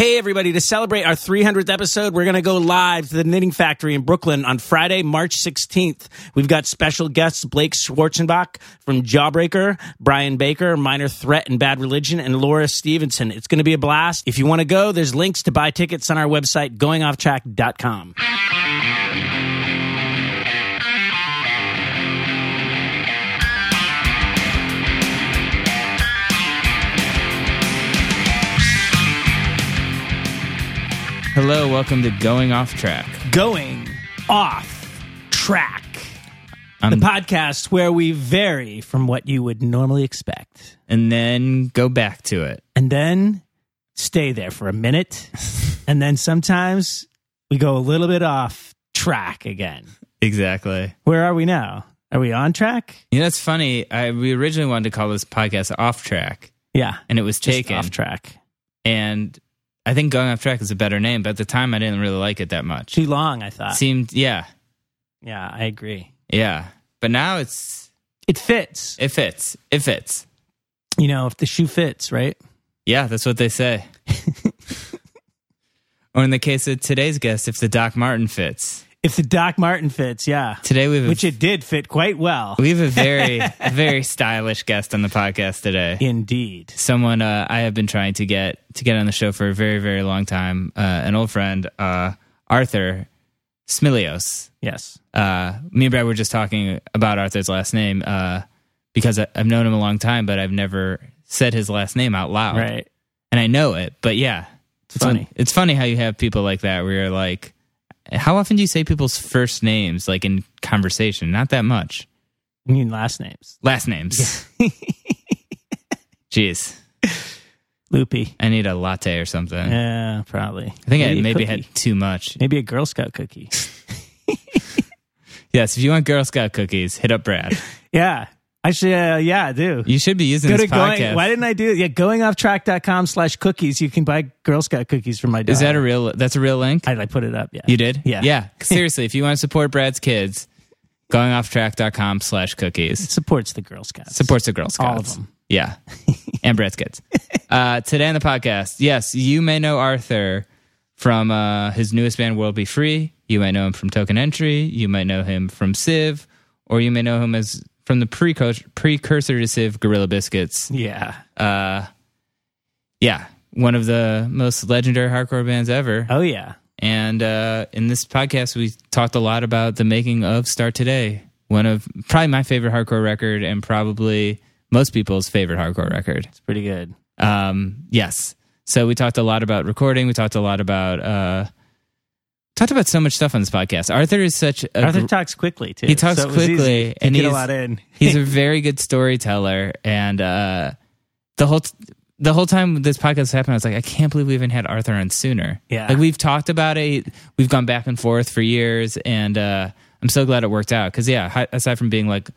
Hey, everybody, to celebrate our 300th episode, we're going to go live to the Knitting Factory in Brooklyn on Friday, March 16th. We've got special guests Blake Schwarzenbach from Jawbreaker, Brian Baker, Minor Threat and Bad Religion, and Laura Stevenson. It's going to be a blast. If you want to go, there's links to buy tickets on our website, goingofftrack.com. Hello, welcome to Going Off Track. Going Off Track, the podcast where we vary from what you would normally expect. And then go back to it. And then stay there for a minute. And then sometimes we go a little bit off track again. Exactly. Where are we now? Are we on track? You know, it's funny. We originally wanted to call this podcast Off Track. Yeah. And it was taken. Off Track. And I think Going Off Track is a better name, but at the time I didn't really like it that much. Too long, I thought. Seemed, yeah. Yeah, I agree. Yeah. But now it's... It fits. It fits. It fits. You know, if the shoe fits, right? Yeah, that's what they say. Or in the case of today's guest, if the Doc Marten fits. If the Doc Marten fits, yeah. Today we have... Which it did fit quite well. We have a very stylish guest on the podcast today. Indeed. Someone I have been trying to get on the show for a very, very long time. An old friend, Arthur Smilios. Yes. Me and Brad were just talking about Arthur's last name because I've known him a long time, but I've never said his last name out loud. Right. And I know it, but yeah. It's funny. It's funny how you have people like that where you're like... How often do you say people's first names, like in conversation? Not that much. I mean, last names. Last names. Yeah. Jeez. Loopy. I need a latte or something. Yeah, probably. I think maybe I had too much. Maybe a Girl Scout cookie. Yes, if you want Girl Scout cookies, hit up Brad. Yeah. Actually, yeah, I do. You should be using this podcast. Why didn't I do it? Yeah, goingofftrack.com/cookies. You can buy Girl Scout cookies from my dog. Is that a real... That's a real link? I put it up, yeah. You did? Yeah. Yeah. Seriously, if you want to support Brad's kids, goingofftrack.com/cookies. It supports the Girl Scouts. Supports the Girl Scouts. All of them. Yeah. And Brad's kids. Today on the podcast, yes, you may know Arthur from his newest band, World Be Free. You might know him from Token Entry. You might know him from Civ. Or you may know him as... From the precursor to Civ, Gorilla Biscuits. Yeah. Yeah. One of the most legendary hardcore bands ever. Oh, yeah. And in this podcast, we talked a lot about the making of Start Today. One of probably my favorite hardcore record and probably most people's favorite hardcore record. It's pretty good. Yes. So we talked a lot about recording. We talked a lot about... Talked about so much stuff on this podcast. Arthur is such a... Arthur talks quickly, too. He talks quickly, and he's a lot in. He's a very good storyteller, and the whole time this podcast happened, I was like, I can't believe we even had Arthur on sooner. Yeah. Like, we've talked about it. We've gone back and forth for years, and I'm so glad it worked out. Because, yeah, aside from being, like,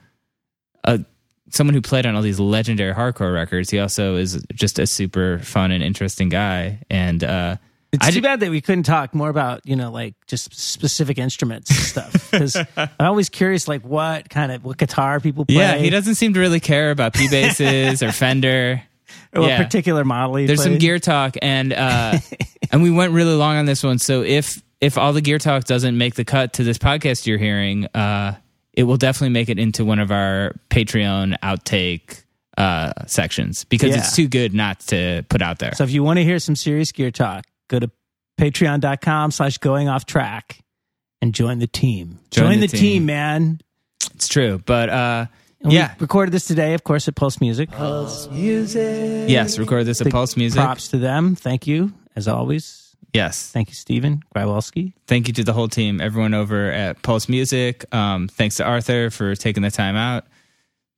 someone who played on all these legendary hardcore records, he also is just a super fun and interesting guy, and... It's too bad that we couldn't talk more about, you know, like just specific instruments and stuff. Because I'm always curious, like what guitar people play. Yeah, he doesn't seem to really care about P basses or Fender. Or what particular model he plays. Some gear talk, and and we went really long on this one. So if all the gear talk doesn't make the cut to this podcast you're hearing, it will definitely make it into one of our Patreon outtake sections. Because it's too good not to put out there. So if you want to hear some serious gear talk, go to patreon.com/goingofftrack and join the team. Join the team, man. It's true. But we recorded this today, of course, at Pulse Music. Pulse Music. Yes, recorded this at Pulse Music. Props to them. Thank you, as always. Yes. Thank you, Stephen Grywalski. Thank you to the whole team, everyone over at Pulse Music. Thanks to Arthur for taking the time out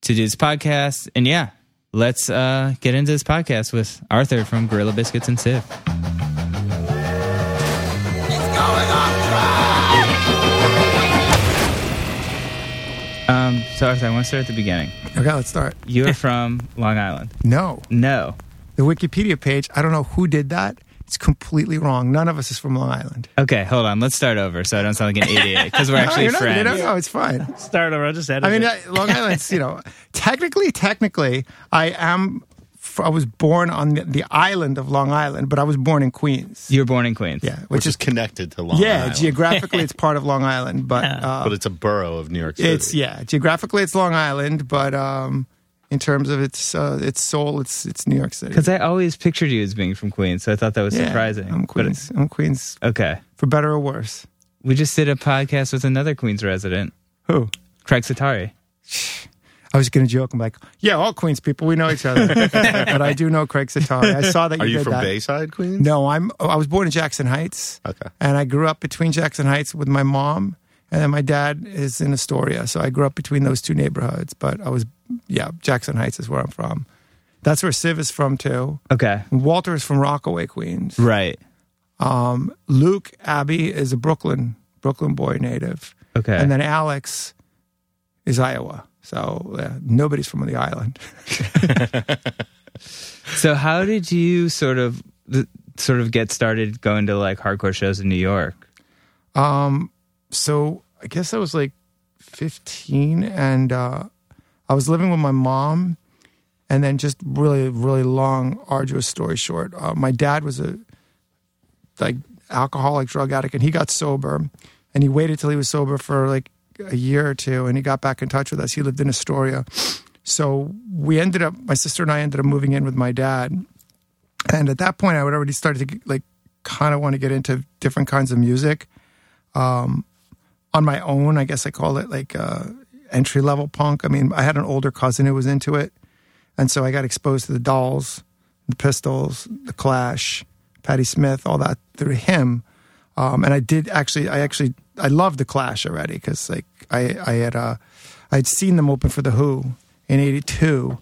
to do this podcast. And yeah, let's get into this podcast with Arthur from Gorilla Biscuits and Civ. So Arthur, I want to start at the beginning. Okay, let's start. You're from Long Island. No. The Wikipedia page, I don't know who did that. It's completely wrong. None of us is from Long Island. Okay, hold on. Let's start over so I don't sound like an idiot because we're actually friends. No, it's fine. Start over. I'll just edit it. Long Island's, you know, technically, I am I was born on the island of Long Island, but I was born in Queens. You were born in Queens. Yeah. Which is connected to Long Island. Yeah, geographically it's part of Long Island, but it's a borough of New York City. Geographically it's Long Island, but in terms of its soul, it's New York City. Because I always pictured you as being from Queens, so I thought that was surprising. I'm Queens. Okay. For better or worse. We just did a podcast with another Queens resident. Who? Craig Satari. I was going to joke. I'm like, yeah, all Queens people, we know each other. But I do know Craig Satari. I saw that you did that. Are you from Bayside, Queens? No, I was born in Jackson Heights. Okay. And I grew up between Jackson Heights with my mom. And then my dad is in Astoria. So I grew up between those two neighborhoods. But I was, Jackson Heights is where I'm from. That's where Siv is from, too. Okay. And Walter is from Rockaway, Queens. Right. Luke Abbey is a Brooklyn boy native. Okay. And then Alex is Iowa. So nobody's from the island. So how did you sort of get started going to like hardcore shows in New York? So I guess I was like 15 and I was living with my mom, and then just really, really long, arduous story short. My dad was a alcoholic, drug addict, and he got sober, and he waited till he was sober for like a year or two, and he got back in touch with us. He lived in Astoria. So my sister and I ended up moving in with my dad. And at that point, I would already start to like kind of want to get into different kinds of music. On my own, I guess I call it like entry-level punk. I mean, I had an older cousin who was into it. And so I got exposed to the Dolls, the Pistols, the Clash, Patti Smith, all that through him. And I did actually I loved the Clash already because like I had seen them open for the Who in '82,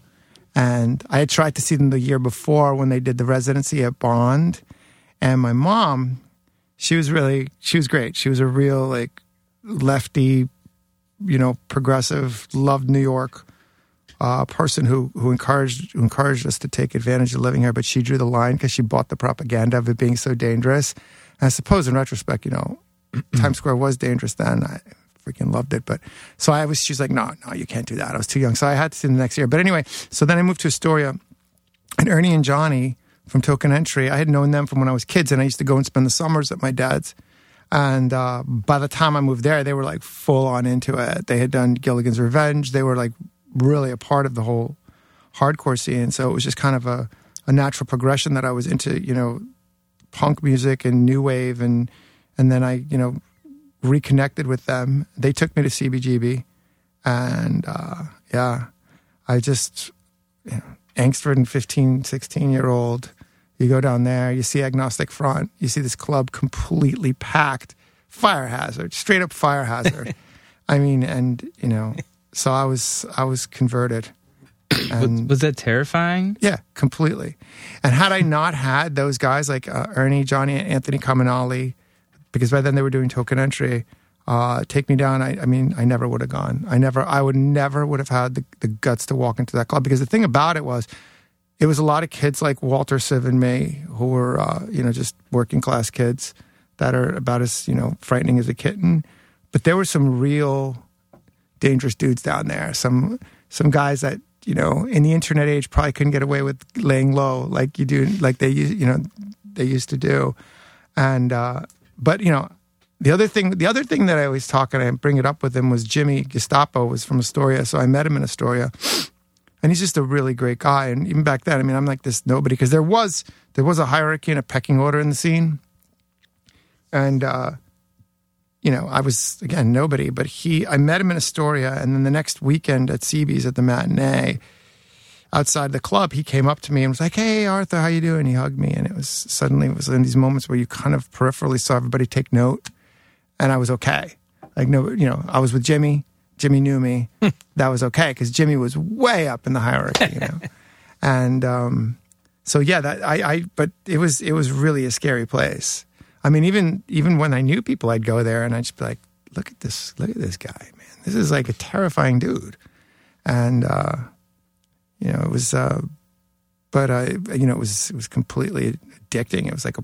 and I had tried to see them the year before when they did the residency at Bond. And my mom, she was great. She was a real like lefty, progressive, loved New York person who encouraged us to take advantage of living here. But she drew the line because she bought the propaganda of it being so dangerous. And I suppose in retrospect, Times Square was dangerous then. I freaking loved it. But so she's like, no, you can't do that. I was too young. So I had to see the next year. But anyway, so then I moved to Astoria, and Ernie and Johnny from Token Entry, I had known them from when I was kids, and I used to go and spend the summers at my dad's. And by the time I moved there, they were like full on into it. They had done Gilligan's Revenge. They were like really a part of the whole hardcore scene. So it was just kind of a natural progression that I was into, punk music and new wave and then I, reconnected with them. They took me to CBGB, and I just, angst-ridden 15, 16-year-old, you go down there, you see Agnostic Front, you see this club completely packed, fire hazard, straight up fire hazard. I mean, and, so I was converted. And, was that terrifying? Yeah, completely. And had I not had those guys like Ernie, Johnny, and Anthony Caminale, because by then they were doing Token Entry, take me down, I never would have gone. I would never have had the guts to walk into that club, because the thing about it was a lot of kids like Walter, Siv, and me who were, just working class kids that are about as, frightening as a kitten. But there were some real dangerous dudes down there. Some guys that, in the internet age, probably couldn't get away with laying low like you do, like they used to do. And, the other thing that I always talk, and I bring it up with him, was Jimmy Gestapo was from Astoria. So I met him in Astoria, and he's just a really great guy. And even back then, I'm like this nobody, because there was a hierarchy and a pecking order in the scene. And, I was, again, nobody, but I met him in Astoria, and then the next weekend at CB's at the matinee, outside the club, he came up to me and was like, "Hey, Arthur, how you doing?" He hugged me, and it was in these moments where you kind of peripherally saw everybody take note, and I was okay. Like, no, I was with Jimmy. Jimmy knew me. That was okay, because Jimmy was way up in the hierarchy, And but it was really a scary place. I mean, even when I knew people, I'd go there and I'd just be like, look at this guy, man. This is like a terrifying dude. And, it was, it was completely addicting. It was like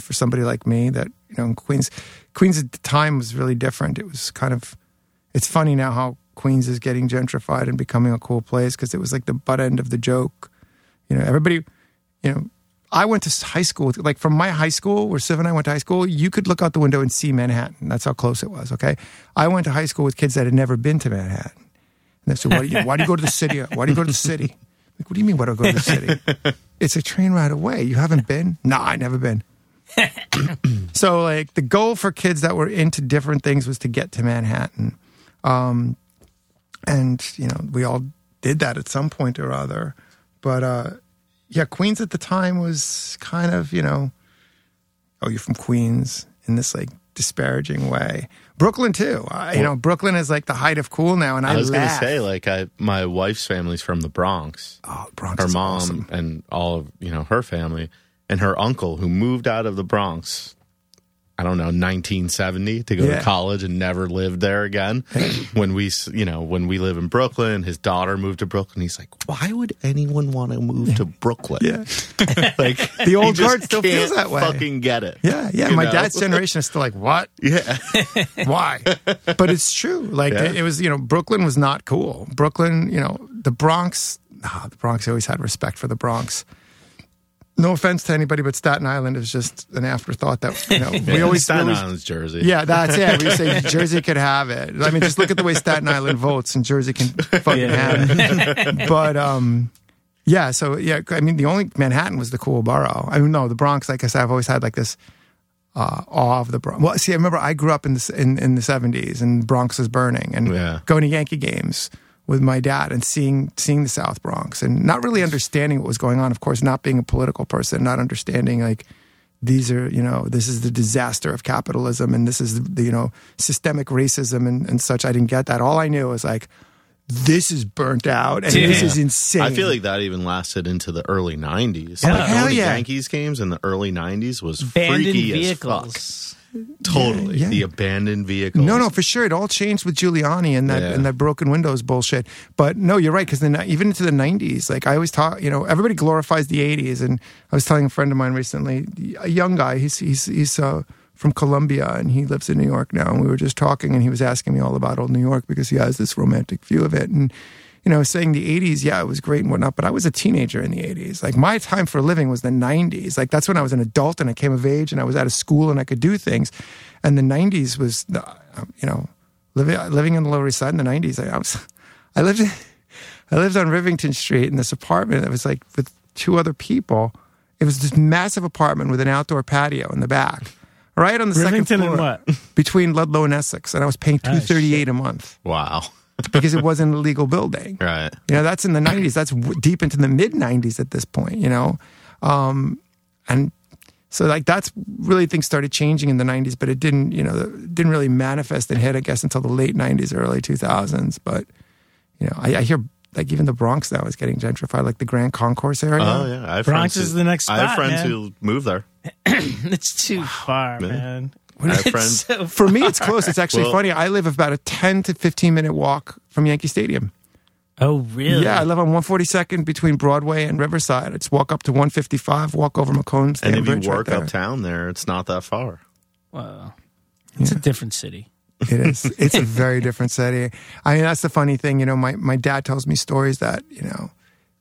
for somebody like me that, in Queens at the time was really different. It was kind of, it's funny now how Queens is getting gentrified and becoming a cool place, because it was like the butt end of the joke. You know, everybody, you know, I went to high school, like from my high school, where Siv and I went to high school, you could look out the window and see Manhattan. That's how close it was, okay? I went to high school with kids that had never been to Manhattan. And they said, why do you go to the city? Why do you go to the city? Like, what do you mean, why do I go to the city? It's a train ride away. You haven't been? No, I've never been. So, like, the goal for kids that were into different things was to get to Manhattan. And, you know, we all did that at some point or other. But, yeah, Queens at the time was kind of, you know, oh, you're from Queens in this, like, disparaging way. Brooklyn, too. You know, Brooklyn is, like, the height of cool now, and I was going to say, like, my wife's family's from the Bronx. Oh, Bronx is awesome. Her mom and all of, you know, her family. And her uncle, who moved out of the Bronx, I don't know, 1970 to go to college and never lived there again. when we live in Brooklyn, his daughter moved to Brooklyn. He's like, why would anyone want to move to Brooklyn? Yeah. Like, the old guard still feels that way. Fucking get it. Yeah, yeah. My dad's generation is still like, what? Yeah. Why? But it's true. Like, it was, you know, Brooklyn was not cool. Brooklyn, you know, the Bronx, I always had respect for the Bronx. No offense to anybody, but Staten Island is just an afterthought that, you know, we always... Staten Island's Jersey. Yeah, that's it. We say Jersey could have it. I mean, just look at the way Staten Island votes and Jersey can fucking have it. But, yeah, so, yeah, I mean, the only... Manhattan was the cool borough. I mean, no, the Bronx, like I said, I've always had, like, this awe of the Bronx. Well, see, I remember I grew up in the 70s and Bronx was burning and going to Yankee games with my dad and seeing the South Bronx and not really understanding what was going on. Of course, not being a political person, not understanding, like, these are, you know, this is the disaster of capitalism and this is the, you know, systemic racism and such. I didn't get that. All I knew was, like, this is burnt out and this is insane. I feel like that even lasted into the early 90s. Yeah. Like, hell yeah. Yankees games in the early 90s was freaky vehicles. As fuck. Totally. Yeah, yeah. The abandoned vehicles. No, for sure. It all changed with Giuliani and that broken windows bullshit. But no, you're right, because even into the 90s, like, I always talk, you know, everybody glorifies the 80s. And I was telling a friend of mine recently, a young guy, he's from Colombia and he lives in New York now. And we were just talking and he was asking me all about old New York because he has this romantic view of it. And, you know, saying the 80s, yeah, it was great and whatnot, but I was a teenager in the 80s. Like, my time for living was the 90s. Like, that's when I was an adult and I came of age and I was out of school and I could do things. And the 90s was, you know, living on the Lower East Side in the 90s. I lived on Rivington Street in this apartment that was, like, with two other people. It was this massive apartment with an outdoor patio in the back. Right on the Rivington second floor. Rivington and what? Between Ludlow and Essex. And I was paying $238 a month. Wow. Because it wasn't a legal building. Right. You know, that's in the 90s. That's deep into the mid-90s at this point, you know? And so, like, that's really things started changing in the 90s, but it didn't, you know, really manifest and hit, I guess, until the late 90s, early 2000s. But, you know, I hear, like, even the Bronx now is getting gentrified, like the Grand Concourse area. Oh, yeah. Bronx is the next spot, I have friends who move there. It's too far, man. So for me, it's close. It's actually funny. I live about a 10 to 15 minute walk from Yankee Stadium. Oh, really? Yeah, I live on 142nd between Broadway and Riverside. It's walk up to 155, walk over McCombs. And if you work uptown there, it's not that far. Wow. It's a different city. It is. It's a very different city. I mean, that's the funny thing. You know, my dad tells me stories that, you know,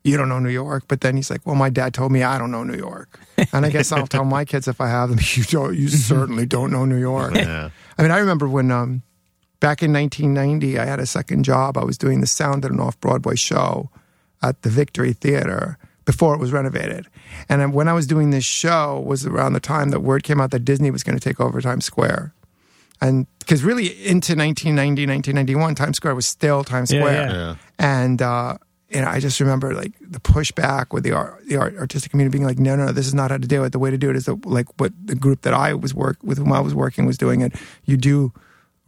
you don't know New York, but then he's like, well, my dad told me I don't know New York. And I guess I'll tell my kids if I have them, you certainly don't know New York. Yeah. I mean, I remember when, back in 1990, I had a second job. I was doing the sound at an off-Broadway show at the Victory Theater before it was renovated. And when I was doing this show was around the time that word came out that Disney was going to take over Times Square. And because really into 1990, 1991, Times Square was still Times Square. Yeah. And, and I just remember, like, the pushback with the artistic community being like, no, this is not how to do it. The way to do it is like what the group that I was with whom I was working was doing it. You do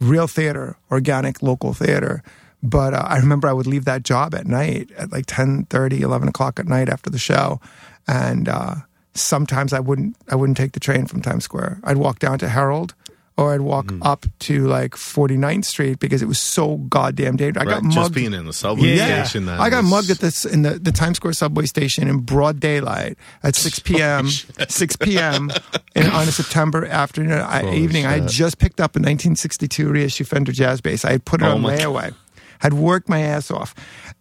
real theater, organic local theater. But I remember I would leave that job at night at like 10:30, 11 o'clock at night after the show, and sometimes I wouldn't take the train from Times Square. I'd walk down to Herald. Or I'd walk up to, like, 49th Street because it was so goddamn dangerous. I got mugged. Just being in the subway station. That I got mugged at this in the Times Square subway station in broad daylight at 6 p.m. on a September afternoon, evening. Shit. I had just picked up a 1962 reissue Fender Jazz Bass. I had put it on layaway. I'd worked my ass off.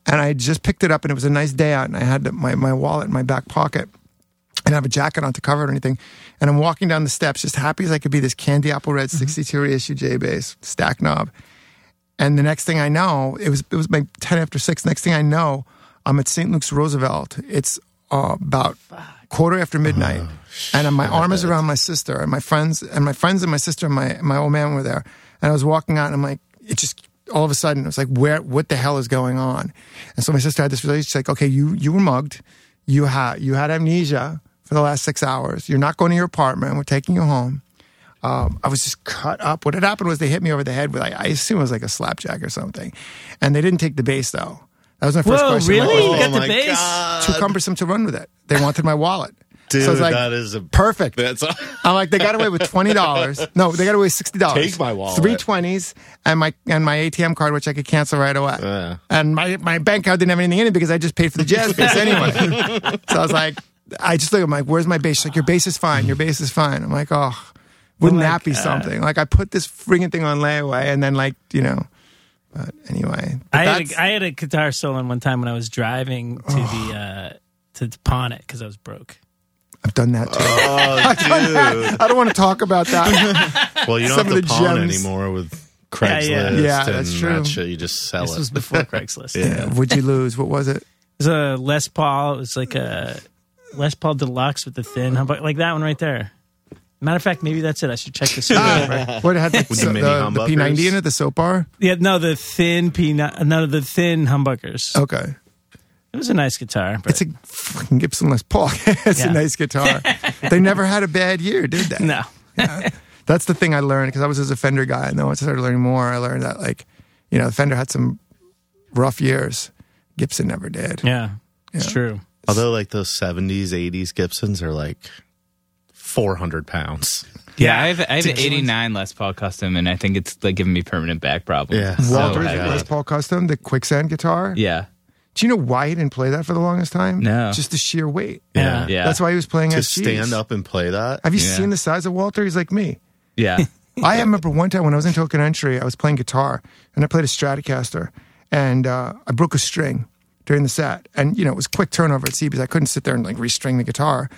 And I just picked it up, and it was a nice day out, and I had my wallet in my back pocket. I didn't have a jacket on to cover it or anything. And I'm walking down the steps, just happy as I could be, this Candy Apple Red 62 reissue J-Bass, stack knob. And the next thing I know, it was like 10 after 6. Next thing I know, I'm at St. Luke's Roosevelt. It's about quarter after midnight. And my arm is around my sister, and my friends and my sister and my old man were there. And I was walking out, and I'm like, it just, all of a sudden, it was like, what the hell is going on? And so my sister had this relationship. She's like, okay, you were mugged. You had amnesia for the last 6 hours. You're not going to your apartment. We're taking you home. I was just cut up. What had happened was they hit me over the head with, I assume it was like a slapjack or something. And they didn't take the bass, though. That was my first question. Really? Like, you got the bass? Too cumbersome to run with it. They wanted my wallet. Dude, so I was like, that is perfect. I'm like, they got away with $20. No, they got away with $60. Take my wallet. 3 20s and my ATM card, which I could cancel right away. And my bank card didn't have anything in it because I just paid for the jazz bass anyway. So I was like, I just look at my, where's my bass? She's like, your bass is fine. Your bass is fine. I'm like, oh, wouldn't that be something? Like, I put this friggin' thing on layaway, and then, like, you know. But anyway, I had a guitar solo one time when I was driving to pawn it because I was broke. I've done that too. Oh, dude. I don't want to talk about that. Well, you don't have to pawn gems anymore with Craigslist. Yeah, that's true. That shit, you just sell it. This was before Craigslist. Yeah. What'd you lose? What was it? It was a Les Paul. It was like a Les Paul Deluxe with the thin. How about like that one right there? Matter of fact, maybe that's it. I should check this out. What had the P90 in it? The soap bar? Yeah, no, the thin P90. No, the thin humbuckers. Okay. It was a nice guitar. But... It's a fucking Gibson Les Paul. It's a nice guitar. They never had a bad year, did they? No. Yeah. That's the thing I learned, because I was just a Fender guy, and then once I started learning more, I learned that, like, you know, Fender had some rough years. Gibson never did. Yeah, it's true. Although, like, those 70s, 80s Gibsons are, like... 400 pounds. Yeah, I have an 89 Les Paul Custom, and I think it's like giving me permanent back problems. Yeah. Walter's Les Paul Custom, the Quicksand guitar? Yeah. Do you know why he didn't play that for the longest time? No. Just the sheer weight. Yeah. That's why he was playing SGs. To stand up and play that? Have you seen the size of Walter? He's like me. Yeah. I remember one time when I was in Token Entry, I was playing guitar, and I played a Stratocaster, and I broke a string during the set. And, you know, it was quick turnover at C because I couldn't sit there and, like, restring the guitar.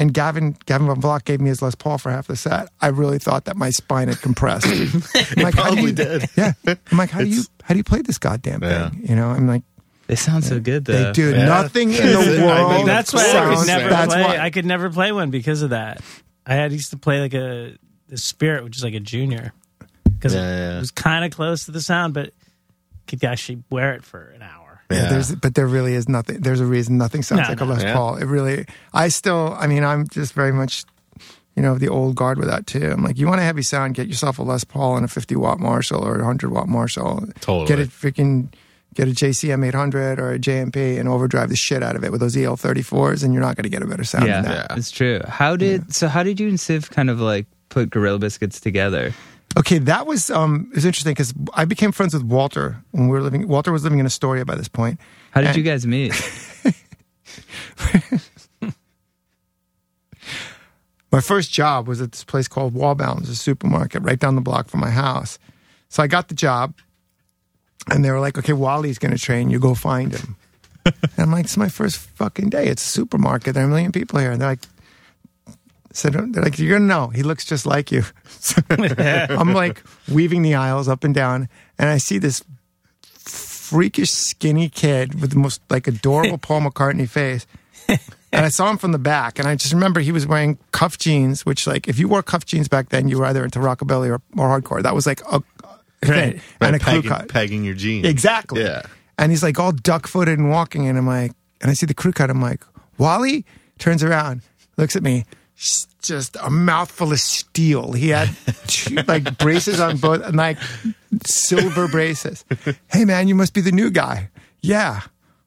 And Gavin Von Block gave me his Les Paul for half the set. I really thought that my spine had compressed. It probably did. Yeah. I'm like, how do you play this goddamn thing? Yeah. You know, I'm like, they sound so good though. They do. Yeah. Nothing in the world. I mean, that's why I could never play one because of that. I used to play like a Spirit, which is like a Junior, because it was kind of close to the sound, but could actually wear it for an hour. Yeah. But there really is nothing. There's a reason nothing sounds like a Les Paul. It really, I'm just very much, you know, the old guard with that too. I'm like, you want a heavy sound, get yourself a Les Paul and a 50-watt Marshall or a 100-watt Marshall. Totally. Get a JCM 800 or a JMP and overdrive the shit out of it with those EL34s, and you're not going to get a better sound than that. Yeah, it's true. How did you and Siv kind of like put Gorilla Biscuits together? Okay, that was it was interesting because I became friends with Walter when we were living. Walter was living in Astoria by this point. How did you guys meet? My first job was at this place called Wallbounds, a supermarket right down the block from my house. So I got the job, and they were like, "Okay, Wally's going to train you. Go find him." And I'm like, "It's my first fucking day. It's a supermarket. There are a million people here." And they're like. So they're like, you're going to know. He looks just like you. I'm like weaving the aisles up and down. And I see this freakish skinny kid with the most like adorable Paul McCartney face. And I saw him from the back. And I just remember he was wearing cuff jeans, which like if you wore cuff jeans back then, you were either into rockabilly or hardcore. That was like a thing. And a crew cut. Pegging your jeans. Exactly. Yeah. And he's like all duck-footed and walking. And I'm like, and I see the crew cut. I'm like, Wally turns around, looks at me. Just a mouthful of steel. He had like braces on both, and like silver braces. Hey man, you must be the new guy. Yeah.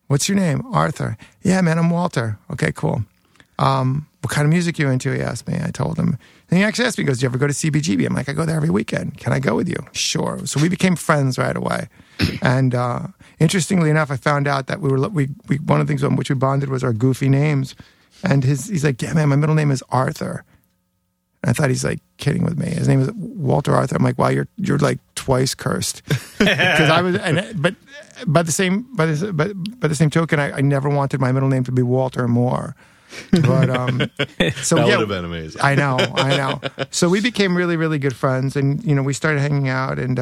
What's your name? Arthur. Yeah man, I'm Walter. Okay, cool. What kind of music you into? He asked me. I told him. And he actually asked me, he goes, do you ever go to CBGB? I'm like, I go there every weekend. Can I go with you? Sure. So we became friends right away. And interestingly enough, I found out that we one of the things on which we bonded was our goofy names. And he's like, yeah, man, my middle name is Arthur. And I thought he's like kidding with me. His name is Walter Arthur. I'm like, wow, you're like twice cursed because I was. And, but by the same token, I never wanted my middle name to be Walter Moore. But so that would have been amazing. I know. So we became really, really good friends, and you know, we started hanging out, and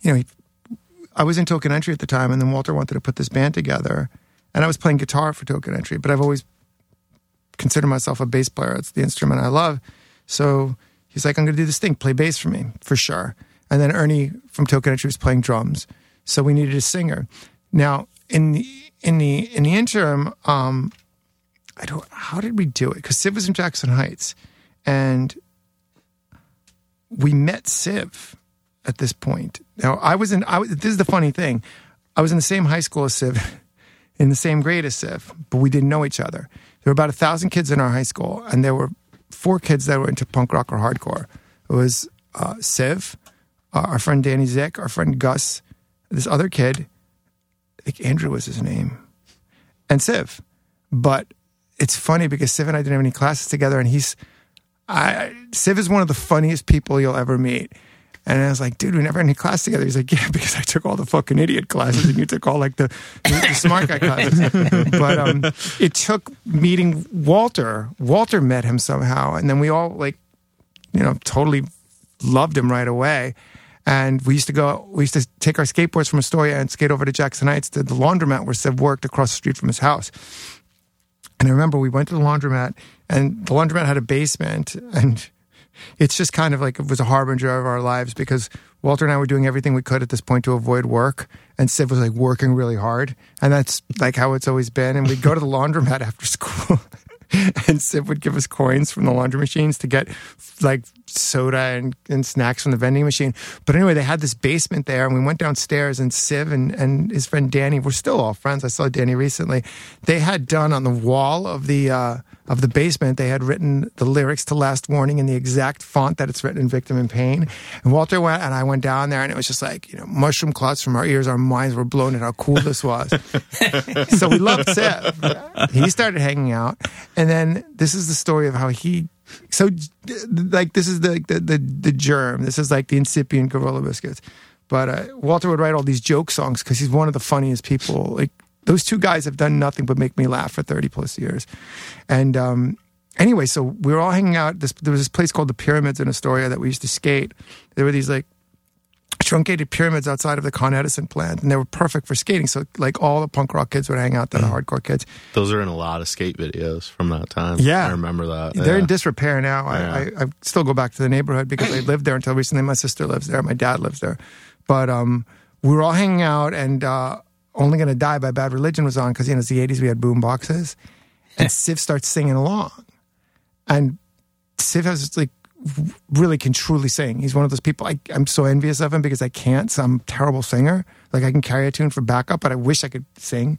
you know, I was in Token Entry at the time, and then Walter wanted to put this band together, and I was playing guitar for Token Entry, but I've always considered myself a bass player. It's the instrument I love. So he's like, I'm going to do this thing, play bass for me, for sure. And then Ernie from Token Entry was playing drums, so we needed a singer. Now in the interim, how did we do it? Because Siv was in Jackson Heights, and we met Siv at this point. Now, this is the funny thing. I was in the same high school as Siv, in the same grade as Siv, but we didn't know each other. There were about 1,000 kids in our high school, and there were 4 kids that were into punk rock or hardcore. It was Siv, our friend Danny Zick, our friend Gus, this other kid, I think Andrew was his name, and Siv. But it's funny because Siv and I didn't have any classes together, and Siv is one of the funniest people you'll ever meet. And I was like, dude, we never had any class together. He's like, yeah, because I took all the fucking idiot classes and you took all like the smart guy classes. But it took meeting Walter. Walter met him somehow. And then we all like, you know, totally loved him right away. And we used to take our skateboards from Astoria and skate over to Jackson Heights to the laundromat where Siv worked across the street from his house. And I remember we went to the laundromat, and the laundromat had a basement, and it's just kind of like it was a harbinger of our lives because Walter and I were doing everything we could at this point to avoid work, and Siv was like working really hard, and that's like how it's always been. And we'd go to the laundromat after school, and Siv would give us coins from the laundry machines to get like soda and snacks from the vending machine. But anyway, they had this basement there, and we went downstairs, and Siv and his friend Danny, we're still all friends. I saw Danny recently. They had done on the wall of the basement, they had written the lyrics to Last Warning in the exact font that it's written in Victim in Pain. And Walter went, and I went down there, and it was just like, you know, mushroom clouds from our ears, our minds were blown at how cool this was. So we loved Siv. He started hanging out. And then this is the story of how he... So, like, this is the germ. This is like the incipient Gorilla Biscuits. But Walter would write all these joke songs because he's one of the funniest people. Like, those 2 guys have done nothing but make me laugh for 30-plus years. And anyway, so we were all hanging out. There was this place called the Pyramids in Astoria that we used to skate. There were these, like, truncated pyramids outside of the Con Edison plant, and they were perfect for skating. So, like, all the punk rock kids would hang out there, the hardcore kids. Those are in a lot of skate videos from that time. Yeah. I remember that. They're in disrepair now. Yeah. I still go back to the neighborhood because I lived there until recently. My sister lives there. My dad lives there. But we were all hanging out, and... Only Gonna Die by Bad Religion was on because, you know, it's the 80s, we had boom boxes. And Siv starts singing along. And Siv has, like, really can truly sing. He's one of those people, I'm so envious of him because I can't, so I'm a terrible singer. Like, I can carry a tune for backup, but I wish I could sing.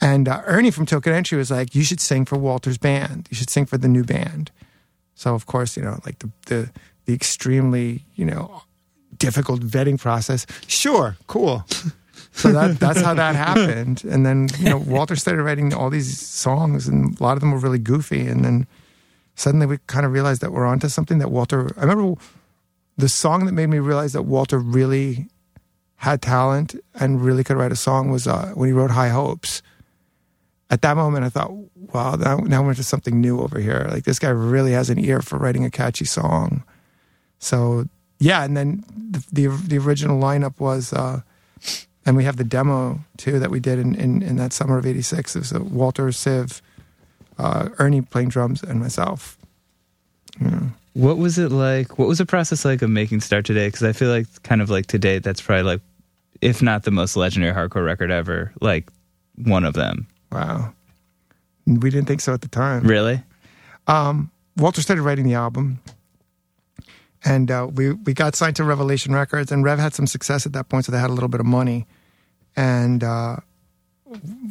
And Ernie from Token Entry was like, you should sing for Walter's band. You should sing for the new band. So, of course, you know, like, the extremely, you know, difficult vetting process. Sure, cool. So that's how that happened. And then, you know, Walter started writing all these songs, and a lot of them were really goofy. And then suddenly we kind of realized that we're onto something that Walter... I remember the song that made me realize that Walter really had talent and really could write a song was when he wrote High Hopes. At that moment, I thought, wow, now we're into something new over here. Like, this guy really has an ear for writing a catchy song. So, yeah, and then the original lineup was... And we have the demo, too, that we did in that summer of 86. It was Walter, Siv, Ernie playing drums, and myself. Yeah. What was it like? What was the process like of making Start Today? Because I feel like kind of like today, that's probably like, if not the most legendary hardcore record ever, like one of them. Wow. We didn't think so at the time. Really? Walter started writing the album. And we got signed to Revelation Records, and Rev had some success at that point, so they had a little bit of money. And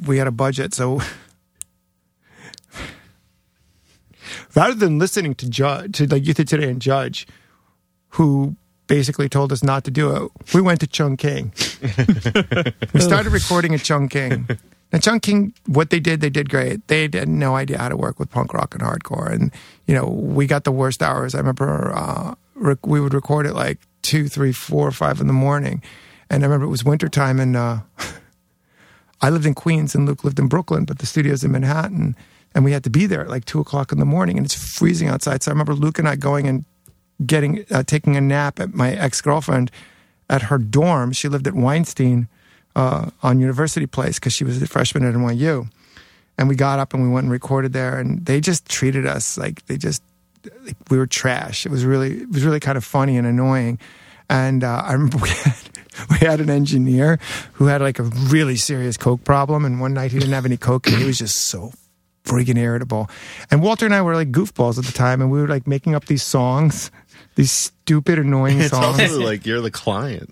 we had a budget, so rather than listening to Youth of Today and Judge, who basically told us not to do it, we went to Chungking. We started recording at Chungking. Now, Chungking, what they did great. They had no idea how to work with punk rock and hardcore. And, you know, we got the worst hours. I remember... we would record at like 2, 3, 4, 5 in the morning. And I remember it was wintertime, and I lived in Queens and Luke lived in Brooklyn, but the studio's in Manhattan, and we had to be there at like 2 o'clock in the morning, and it's freezing outside. So I remember Luke and I going and getting taking a nap at my ex-girlfriend at her dorm. She lived at Weinstein on University Place because she was a freshman at NYU. And we got up and we went and recorded there, and they just treated us like we were trash. It was really kind of funny and annoying. And I remember we had an engineer who had like a really serious coke problem, and one night he didn't have any coke and he was just so friggin' irritable. And Walter and I were like goofballs at the time, and we were like making up these songs. These stupid, annoying songs. It's also like you're the client.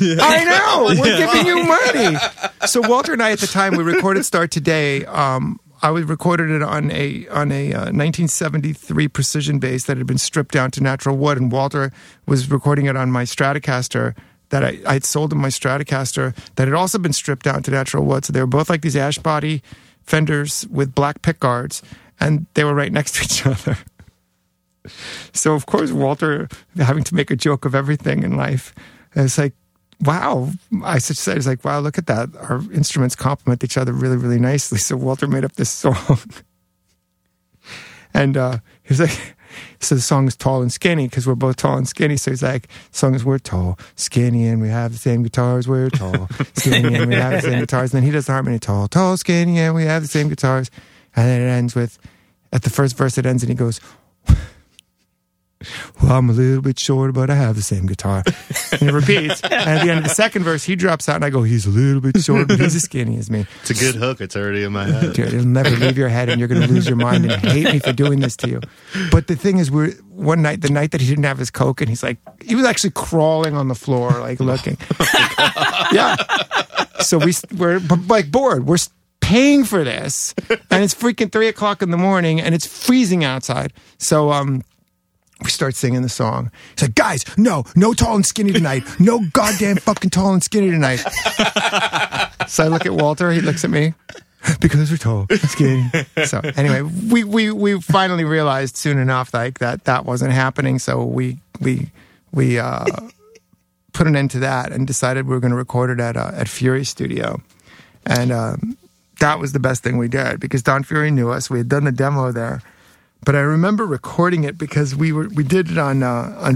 Yeah. I know! We're giving you money! So Walter and I at the time, we recorded Start Today. I recorded it on a 1973 Precision bass that had been stripped down to natural wood, and Walter was recording it on my Stratocaster that I had sold him, my Stratocaster that had also been stripped down to natural wood. So they were both like these ash body Fenders with black pickguards, and they were right next to each other. So, of course, Walter, having to make a joke of everything in life, it's like, wow. I said, it's like, wow, look at that. Our instruments complement each other really, really nicely. So Walter made up this song. And he was like, so the song is Tall and Skinny, because we're both tall and skinny. So he's like, the song is, we're tall, skinny, and we have the same guitars. We're tall, skinny, and we have the same guitars. And then he does the harmony, tall, tall, skinny, and we have the same guitars. And then it ends with, at the first verse, it ends and he goes, well, I'm a little bit short, but I have the same guitar. And it repeats. And at the end of the second verse, he drops out, and I go, he's a little bit short, but he's as skinny as me. It's a good hook. It's already in my head. Dude, it'll never leave your head, and you're going to lose your mind and hate me for doing this to you. But the thing is, the night that he didn't have his coke, and he's like, he was actually crawling on the floor, like looking. Yeah. So we're like bored. We're paying for this, and it's freaking 3 o'clock in the morning, and it's freezing outside. So, we start singing the song. It's like, guys, no tall and skinny tonight. No goddamn fucking tall and skinny tonight. So I look at Walter. He looks at me. Because we're tall and skinny. So anyway, we finally realized soon enough like that wasn't happening. So we put an end to that and decided we were going to record it at Fury Studio. And that was the best thing we did because Don Fury knew us. We had done the demo there. But I remember recording it because we did it on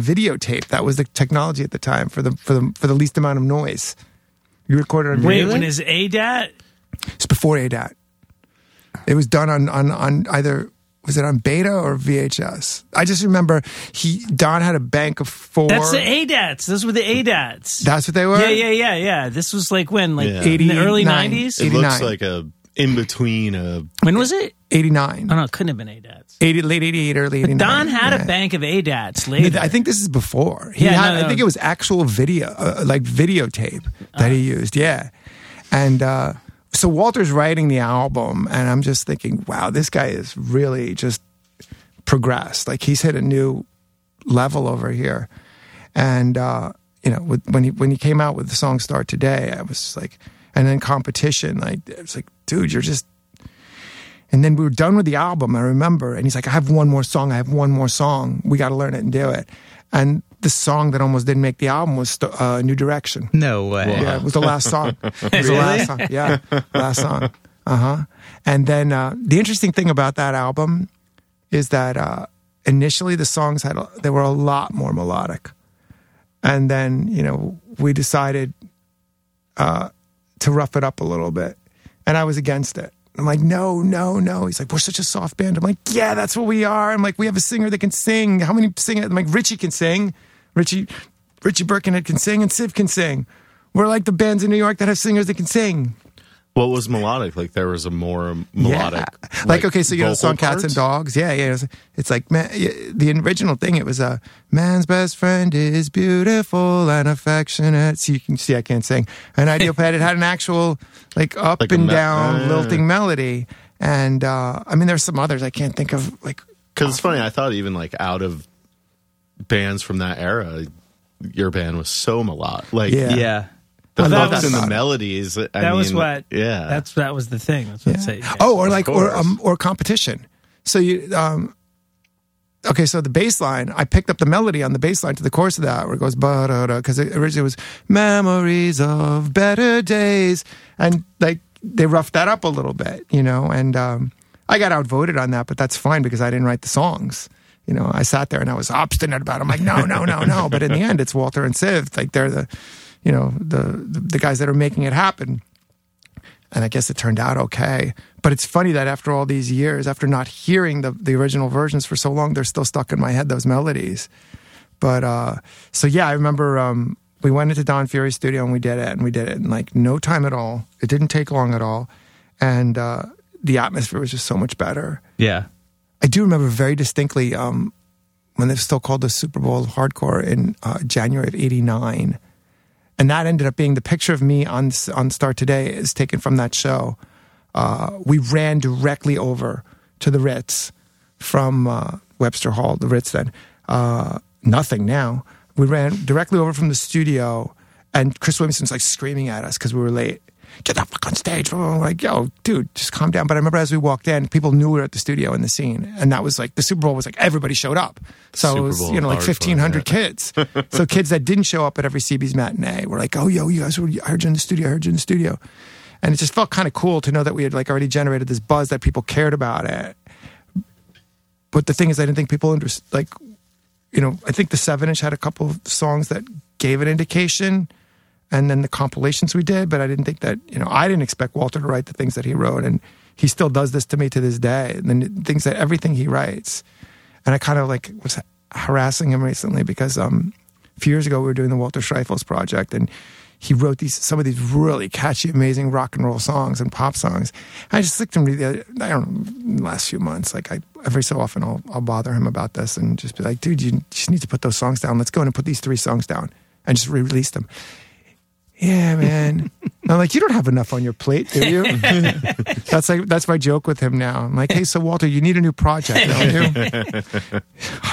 videotape. That was the technology at the time for the least amount of noise. You recorded on videotape. Wait, when is ADAT? It's before ADAT. It was done on either, was it on Beta or VHS? I just remember Don had a bank of 4. That's the ADATs. Those were the ADATs. That's what they were. Yeah. This was like when, like in the early '90s. It looks like a. In between when was it? 89. Oh no, it couldn't have been ADATs. Late 88, early 89. But Don had a bank of ADATs later. I think this is before. I think it was actual video, like videotape that he used. Yeah, and so Walter's writing the album, and I'm just thinking, wow, this guy is really just progressed. Like he's hit a new level over here. And when he came out with the song "Start Today," I was just like. And then Competition, it's like, dude, you're just... And then we were done with the album, I remember. And he's like, I have one more song. We got to learn it and do it. And the song that almost didn't make the album was New Direction. No way. Wow. Yeah, it was the last song. Really? The last song. Yeah, last song. Uh-huh. And then the interesting thing about that album is that initially the songs they were a lot more melodic. And then, we decided... to rough it up a little bit. And I was against it. I'm like, no. He's like, we're such a soft band. I'm like, yeah, that's what we are. I'm like, we have a singer that can sing. How many sing it? I'm like, Richie can sing. Richie Birkenhead can sing and Siv can sing. We're like the bands in New York that have singers that can sing. What was melodic? Like there was a more melodic... Yeah. Like okay, so you know the song Cats and Dogs? Yeah. It's like, man, the original thing, it was a man's best friend is beautiful and affectionate. So you can see I can't sing. And Ideal Pet, it had an actual like up like and down lilting melody. And there's some others I can't think of. Like because it's funny, I thought even like out of bands from that era, your band was so melodic. Like, yeah. The hooks and the melodies. That was the thing. That's what I'd say. Yeah. Or competition. So you, okay, so the bass line, I picked up the melody on the bass line to the chorus of that, where it goes, because it originally was memories of better days. And like they roughed that up a little bit, you know, and I got outvoted on that, but that's fine because I didn't write the songs. You know, I sat there and I was obstinate about it. I'm like, no. But in the end, it's Walter and Siv. Like they're the, you know, the guys that are making it happen. And I guess it turned out okay. But it's funny that after all these years, after not hearing the original versions for so long, they're still stuck in my head, those melodies. But, so yeah, I remember we went into Don Fury's studio and we did it in like no time at all. It didn't take long at all. And the atmosphere was just so much better. Yeah. I do remember very distinctly when they still called the Super Bowl of Hardcore in January of '89. And that ended up being the picture of me on Star Today is taken from that show. We ran directly over to the Ritz from Webster Hall, the Ritz then. Nothing now. We ran directly over from the studio, and Chris Williamson's like screaming at us because we were late. Get the fuck on stage. I'm like, yo, dude, just calm down. But I remember as we walked in, people knew we were at the studio in the scene. And that was like, the Super Bowl was like, everybody showed up. So Super it was, Bowl, you know, like 1,500 kids. So kids that didn't show up at every CB's matinee were like, oh, yo, you guys, I heard you in the studio. And it just felt kind of cool to know that we had like already generated this buzz that people cared about it. But the thing is, I didn't think people understood, like, you know, I think the 7-inch had a couple of songs that gave an indication. And then the compilations we did, but I didn't think that, you know, I didn't expect Walter to write the things that he wrote, and he still does this to me to this day, and the things that everything he writes. And I kind of like was harassing him recently because a few years ago we were doing the Walter Schreifels project, and he wrote some of these really catchy, amazing rock and roll songs and pop songs. And I just looked at him, I don't know, the last few months, like every so often I'll bother him about this and just be like, dude, you just need to put those songs down. Let's go in and put these 3 songs down and just re-release them. Yeah, man. I'm like, you don't have enough on your plate, do you? That's my joke with him now. I'm like, hey, so Walter, you need a new project, don't you? I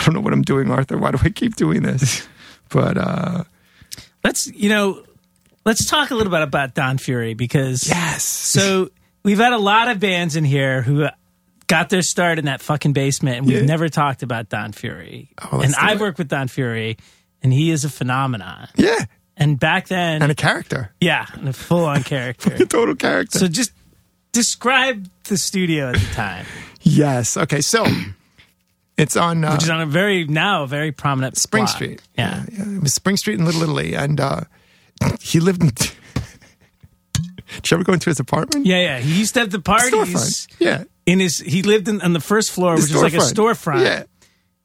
don't know what I'm doing, Arthur. Why do I keep doing this? But let's talk a little bit about Don Fury, because yes. So we've had a lot of bands in here who got their start in that fucking basement, and we've never talked about Don Fury. Oh, and I work with Don Fury, and he is a phenomenon. Yeah. And back then... And a character. Yeah, and a full-on character. A total character. So just describe the studio at the time. Yes. Okay, so it's on... which is on a very prominent Spring block. Street. Yeah. It was Spring Street in Little Italy. And he lived in... Did you ever go into his apartment? Yeah. He used to have the parties. Yeah. He lived on the first floor, which was like a storefront. Yeah.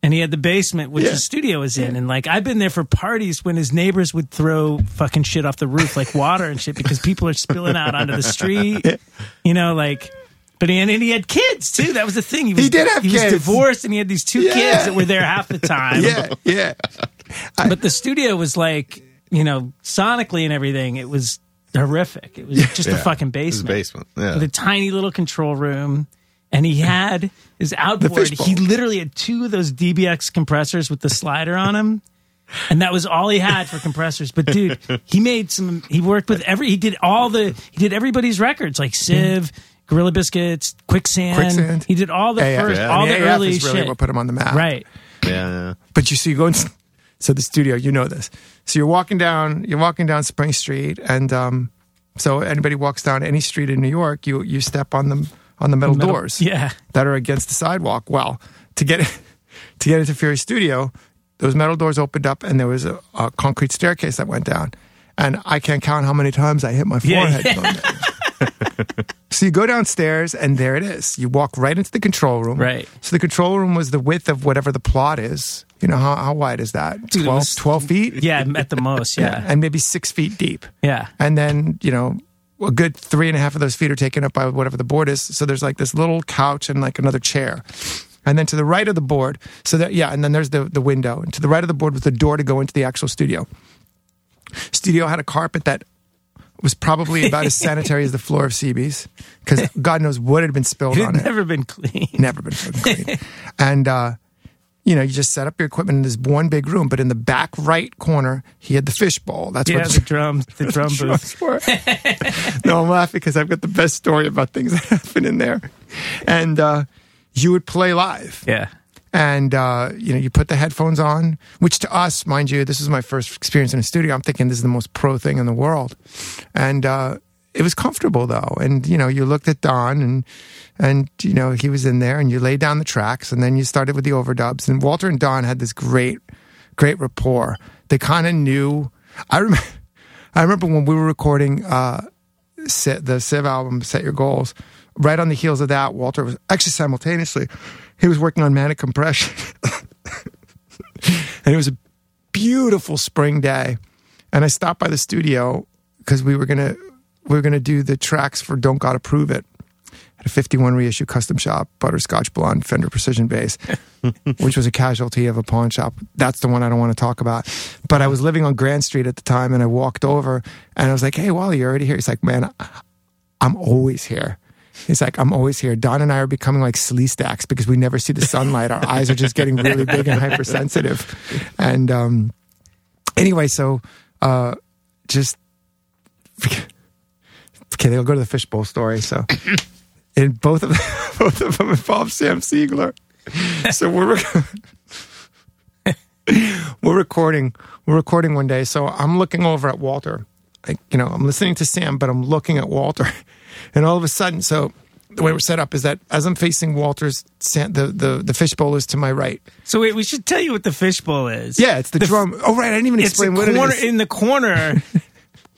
And he had the basement, which his studio was in. And, like, I've been there for parties when his neighbors would throw fucking shit off the roof, like water and shit, because people are spilling out onto the street. Yeah. You know, like... But he had kids, too. That was the thing. He did have kids. He was divorced, and he had these 2 kids that were there half the time. Yeah. But the studio was, like, you know, sonically and everything, it was horrific. It was just a fucking basement. It was a basement, with a tiny little control room. And he had his outboard. He literally had 2 of those DBX compressors with the slider on them. And that was all he had for compressors. But dude, he did everybody's records, like Siv, Gorilla Biscuits, Quicksand. He did all the first, all the early is really shit. What put him on the map. Right. Yeah. But you go into the studio, you know this. So you're walking down Spring Street, and so anybody walks down any street in New York, you step on them. On the metal doors that are against the sidewalk. Well, to get into Fury's studio, those metal doors opened up, and there was a concrete staircase that went down. And I can't count how many times I hit my forehead. Yeah. So you go downstairs, and there it is. You walk right into the control room. Right. So the control room was the width of whatever the plot is. You know, how wide is that? 12 feet? Yeah, at the most, yeah. And maybe 6 feet deep. Yeah. And then, you know... a good 3.5 of those feet are taken up by whatever the board is. So there's like this little couch and like another chair. And then to the right of the board, and then there's the window. And to the right of the board was the door to go into the actual studio. Studio had a carpet that was probably about as sanitary as the floor of CB's, because God knows what had been spilled on it. Never been clean. And, you know, you just set up your equipment in this one big room, but in the back right corner, he had the fishbowl. That's where the drum booth. Were. No, I'm laughing because I've got the best story about things that happened in there. And you would play live. Yeah. And, you put the headphones on, which to us, mind you, this is my first experience in a studio. I'm thinking this is the most pro thing in the world. And it was comfortable, though. And, you looked at Don and he was in there and you laid down the tracks and then you started with the overdubs. And Walter and Don had this great, great rapport. They kind of knew. I remember when we were recording the Civ album, Set Your Goals, right on the heels of that, Walter was actually simultaneously... he was working on Manic Compression. And it was a beautiful spring day. And I stopped by the studio because we were gonna do the tracks for Don't Gotta Prove It. At a 51 reissue custom shop, Butterscotch Blonde, Fender Precision Bass, which was a casualty of a pawn shop. That's the one I don't want to talk about. But I was living on Grand Street at the time and I walked over and I was like, hey, Wally, you're already here. He's like, man, I'm always here. He's like, I'm always here. Don and I are becoming like sleestacks because we never see the sunlight. Our eyes are just getting really big and hypersensitive. And anyway, so they'll go to the fishbowl story. So, and both of them involve Sam Siegler. So we're recording one day. So I'm looking over at Walter. Like, I'm listening to Sam, but I'm looking at Walter. And all of a sudden, so the way we're set up is that as I'm facing Walter's, the fishbowl is to my right. So wait, we should tell you what the fishbowl is. Yeah, it's the drum. Oh, right, I didn't even explain what it is. In the corner,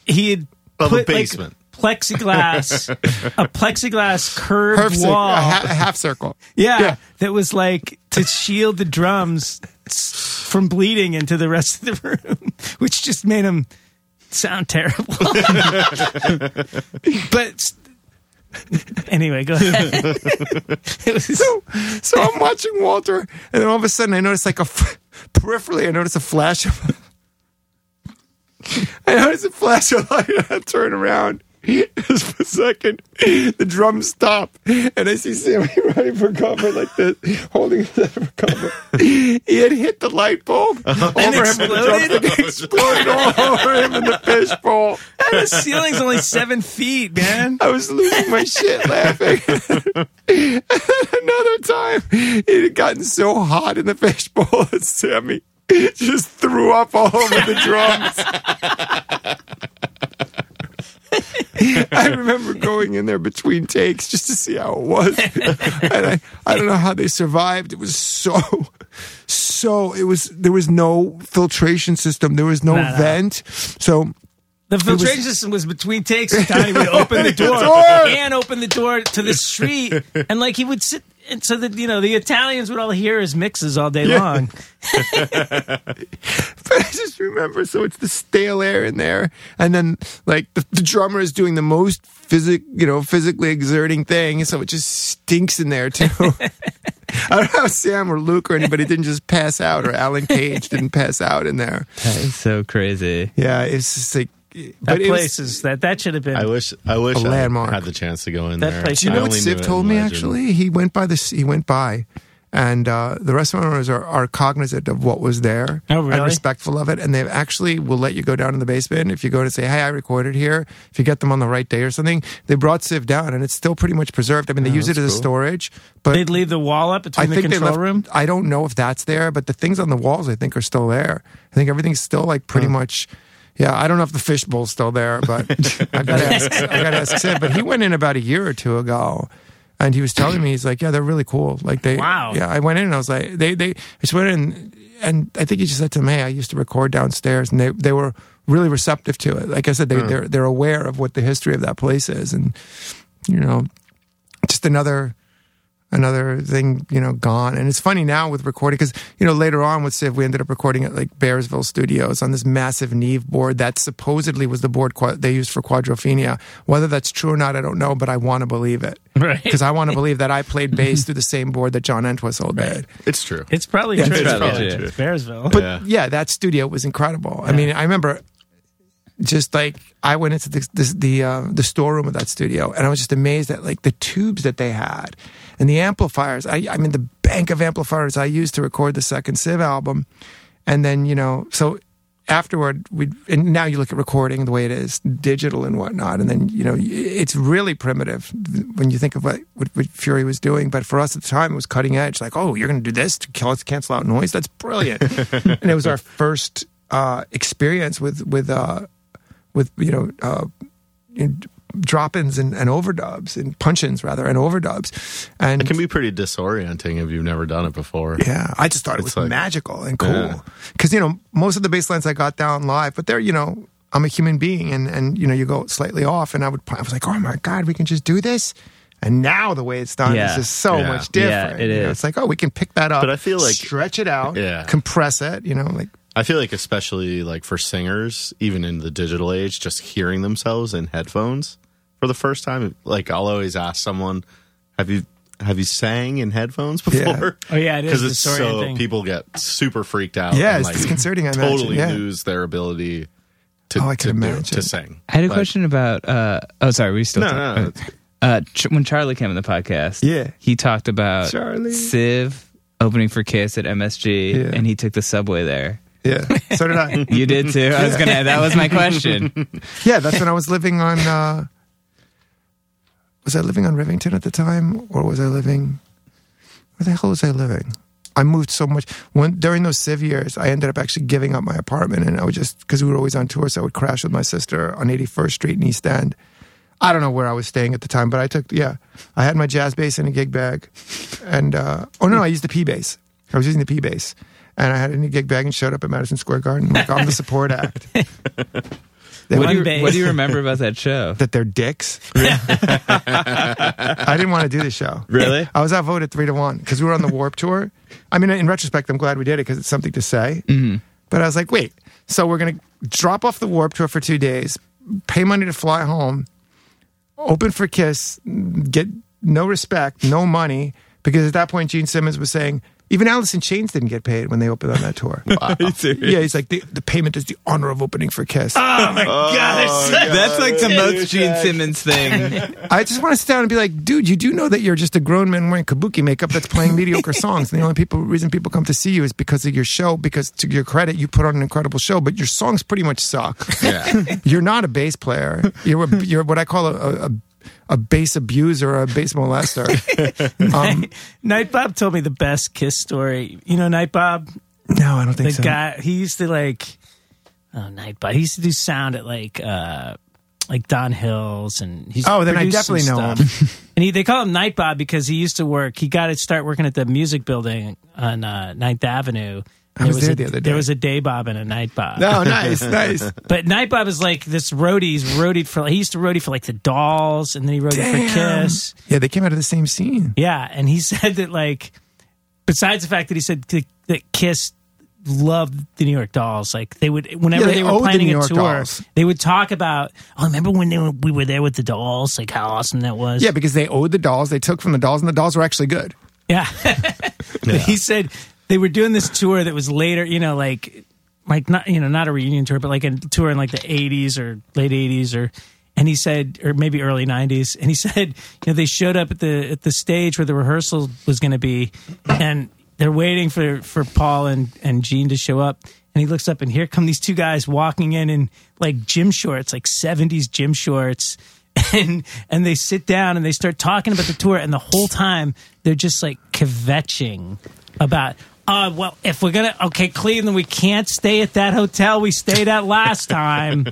he had put basement. Like plexiglass, a plexiglass curved wall. A half circle. Yeah, that was like to shield the drums from bleeding into the rest of the room, which just made him sound terrible. But... anyway, go ahead. So I'm watching Walter, and then all of a sudden I notice peripherally I notice a flash of light, and I turn around just for a second, the drums stop, and I see Sammy running for cover like this, holding it for cover. He had hit the light bulb over him, and it exploded all over him in the fishbowl. The ceiling's only 7 feet, man. I was losing my shit laughing. Another time, it had gotten so hot in the fishbowl that Sammy just threw up all over the drums. I remember going in there between takes just to see how it was. And I don't know how they survived. It was there was no filtration system. There was no vent. So the filtration system was between takes. And Donnie would open the door and open the door to the street. And he would sit. And so that, the Italians would all hear his mixes all day long. But I just remember, so it's the stale air in there. And then, the drummer is doing the most physically exerting thing. So it just stinks in there, too. I don't know if Sam or Luke or anybody didn't just pass out, or Alan Cage didn't pass out in there. That is so crazy. Yeah, it's just like... But that place is that should have been. I wish a landmark. I had the chance to go in that there. Place. Do you know what Siv told me? Actually, he went by, and the restaurant owners are cognizant of what was there. Oh, really? And respectful of it, and they actually will let you go down in the basement if you go to say, "Hey, I recorded here." If you get them on the right day or something, they brought Siv down, and it's still pretty much preserved. I mean, they use it as a storage, but they'd leave the wall up between the control room. I don't know if that's there, but the things on the walls I think are still there. I think everything's still pretty much. Yeah, I don't know if the fishbowl's still there, but I've got to ask Sid. But he went in about a year or two ago, and he was telling me, he's like, yeah, they're really cool. Wow. Yeah, I went in and I was like, I just went in, and I think he just said to them, hey, I used to record downstairs, and they were really receptive to it. Like I said, they're aware of what the history of that place is, and, just another thing, gone. And it's funny now with recording, because, later on with Civ, we ended up recording at Bearsville Studios on this massive Neve board that supposedly was the board they used for Quadrophenia. Whether that's true or not, I don't know, but I want to believe it. Right. Because I want to believe that I played bass through the same board that John Entwistle did. It's true. It's probably true. It's Bearsville. But yeah, that studio was incredible. Yeah. I mean, I remember... just I went into the storeroom of that studio, and I was just amazed at the tubes that they had and the amplifiers. I mean, the bank of amplifiers I used to record the second Civ album. And then, so afterward, and now you look at recording the way it is, digital and whatnot, and then, you know, it's really primitive when you think of what Fury was doing. But for us at the time, it was cutting edge. Like, oh, you're going to do this to cancel out noise? That's brilliant. And it was our first experience with you know, drop-ins and overdubs, and punch-ins rather, and overdubs. And it can be pretty disorienting if you've never done it before. Yeah, I just thought it was like, magical and cool. Because, you know, most of the bass lines I got down live, but they're, you know, I'm a human being, and you know, you go slightly off, and I was like, oh my God, we can just do this? And now the way it's done is just so much different. Yeah, it is. You know, it's like, oh, we can pick that up, but I feel like, stretch it out, compress it, you know, like. I feel like especially like for singers, even in the digital age, just hearing themselves in headphones for the first time, like I'll always ask someone, have you sang in headphones before? Yeah. Oh yeah, it is. Because it's so, people get super freaked out. Yeah, and, like, it's disconcerting, I totally lose their ability to sing. I had a question about, when Charlie came on the podcast, he talked about Civ opening for Kiss at MSG and he took the subway there. Yeah, so did I. You did too. I was gonna. That was my question. Yeah, that's when I was living on. Was I living on Rivington at the time, or was I living? Where the hell was I living? I moved so much. During those Civ years, I ended up actually giving up my apartment, and I would just because we were always on tour, so I would crash with my sister on 81st Street in East End. I don't know where I was staying at the time, but I had my jazz bass in a gig bag, and I used the P bass. I was using the P bass. And I had a new gig bag and showed up at Madison Square Garden. Like, I'm the support act. What do you remember about that show? That they're dicks. I didn't want to do the show. Really? I was outvoted 3-1 because we were on the Warped Tour. I mean, in retrospect, I'm glad we did it because it's something to say. Mm-hmm. But I was like, wait, so we're going to drop off the Warped Tour for 2 days, pay money to fly home, open for Kiss, get no respect, no money. Because at that point, Gene Simmons was saying, even Alice in Chains didn't get paid when they opened on that tour. Wow. Yeah, he's like, the payment is the honor of opening for Kiss. Oh, my gosh. That's like the most Gene Simmons thing. I just want to sit down and be like, dude, you do know that you're just a grown man wearing kabuki makeup that's playing mediocre songs. And the only reason people come to see you is because of your show, because to your credit, you put on an incredible show, but your songs pretty much suck. Yeah. You're not a bass player. You're what I call a bass abuser or a bass molester. Night Bob told me the best Kiss story. You know Night Bob? No, I don't think so. The guy, he used to Night Bob. He used to do sound at like Don Hill's and he's oh, then I definitely know him. And they call him Night Bob because he used to work. He got to start working at the music building on 9th Avenue. I was there the other day. There was a day bob and a night bob. No, nice. But night bob is like this roadie. He used to roadie for like the Dolls, and then he roadied for Kiss. Yeah, they came out of the same scene. Yeah, and he said that besides the fact that he said that Kiss loved the New York Dolls, they would whenever they were planning a tour, Dolls. They would talk about. Oh, remember when we were there with the Dolls? Like how awesome that was. Yeah, because they owed the Dolls. They took from the Dolls, and the Dolls were actually good. Yeah, yeah. He said. They were doing this tour that was later, you know, not a reunion tour, but like a tour in like the 80s or late 80s and he said, or maybe early 90s. And he said, you know, they showed up at the stage where the rehearsal was going to be, and they're waiting for Paul and Gene to show up. And he looks up, and here come these two guys walking in like gym shorts, like 70s gym shorts. And they sit down and they start talking about the tour. And the whole time they're just like kvetching about, well, if we're going to... Okay, Cleveland, we can't stay at that hotel we stayed at last time.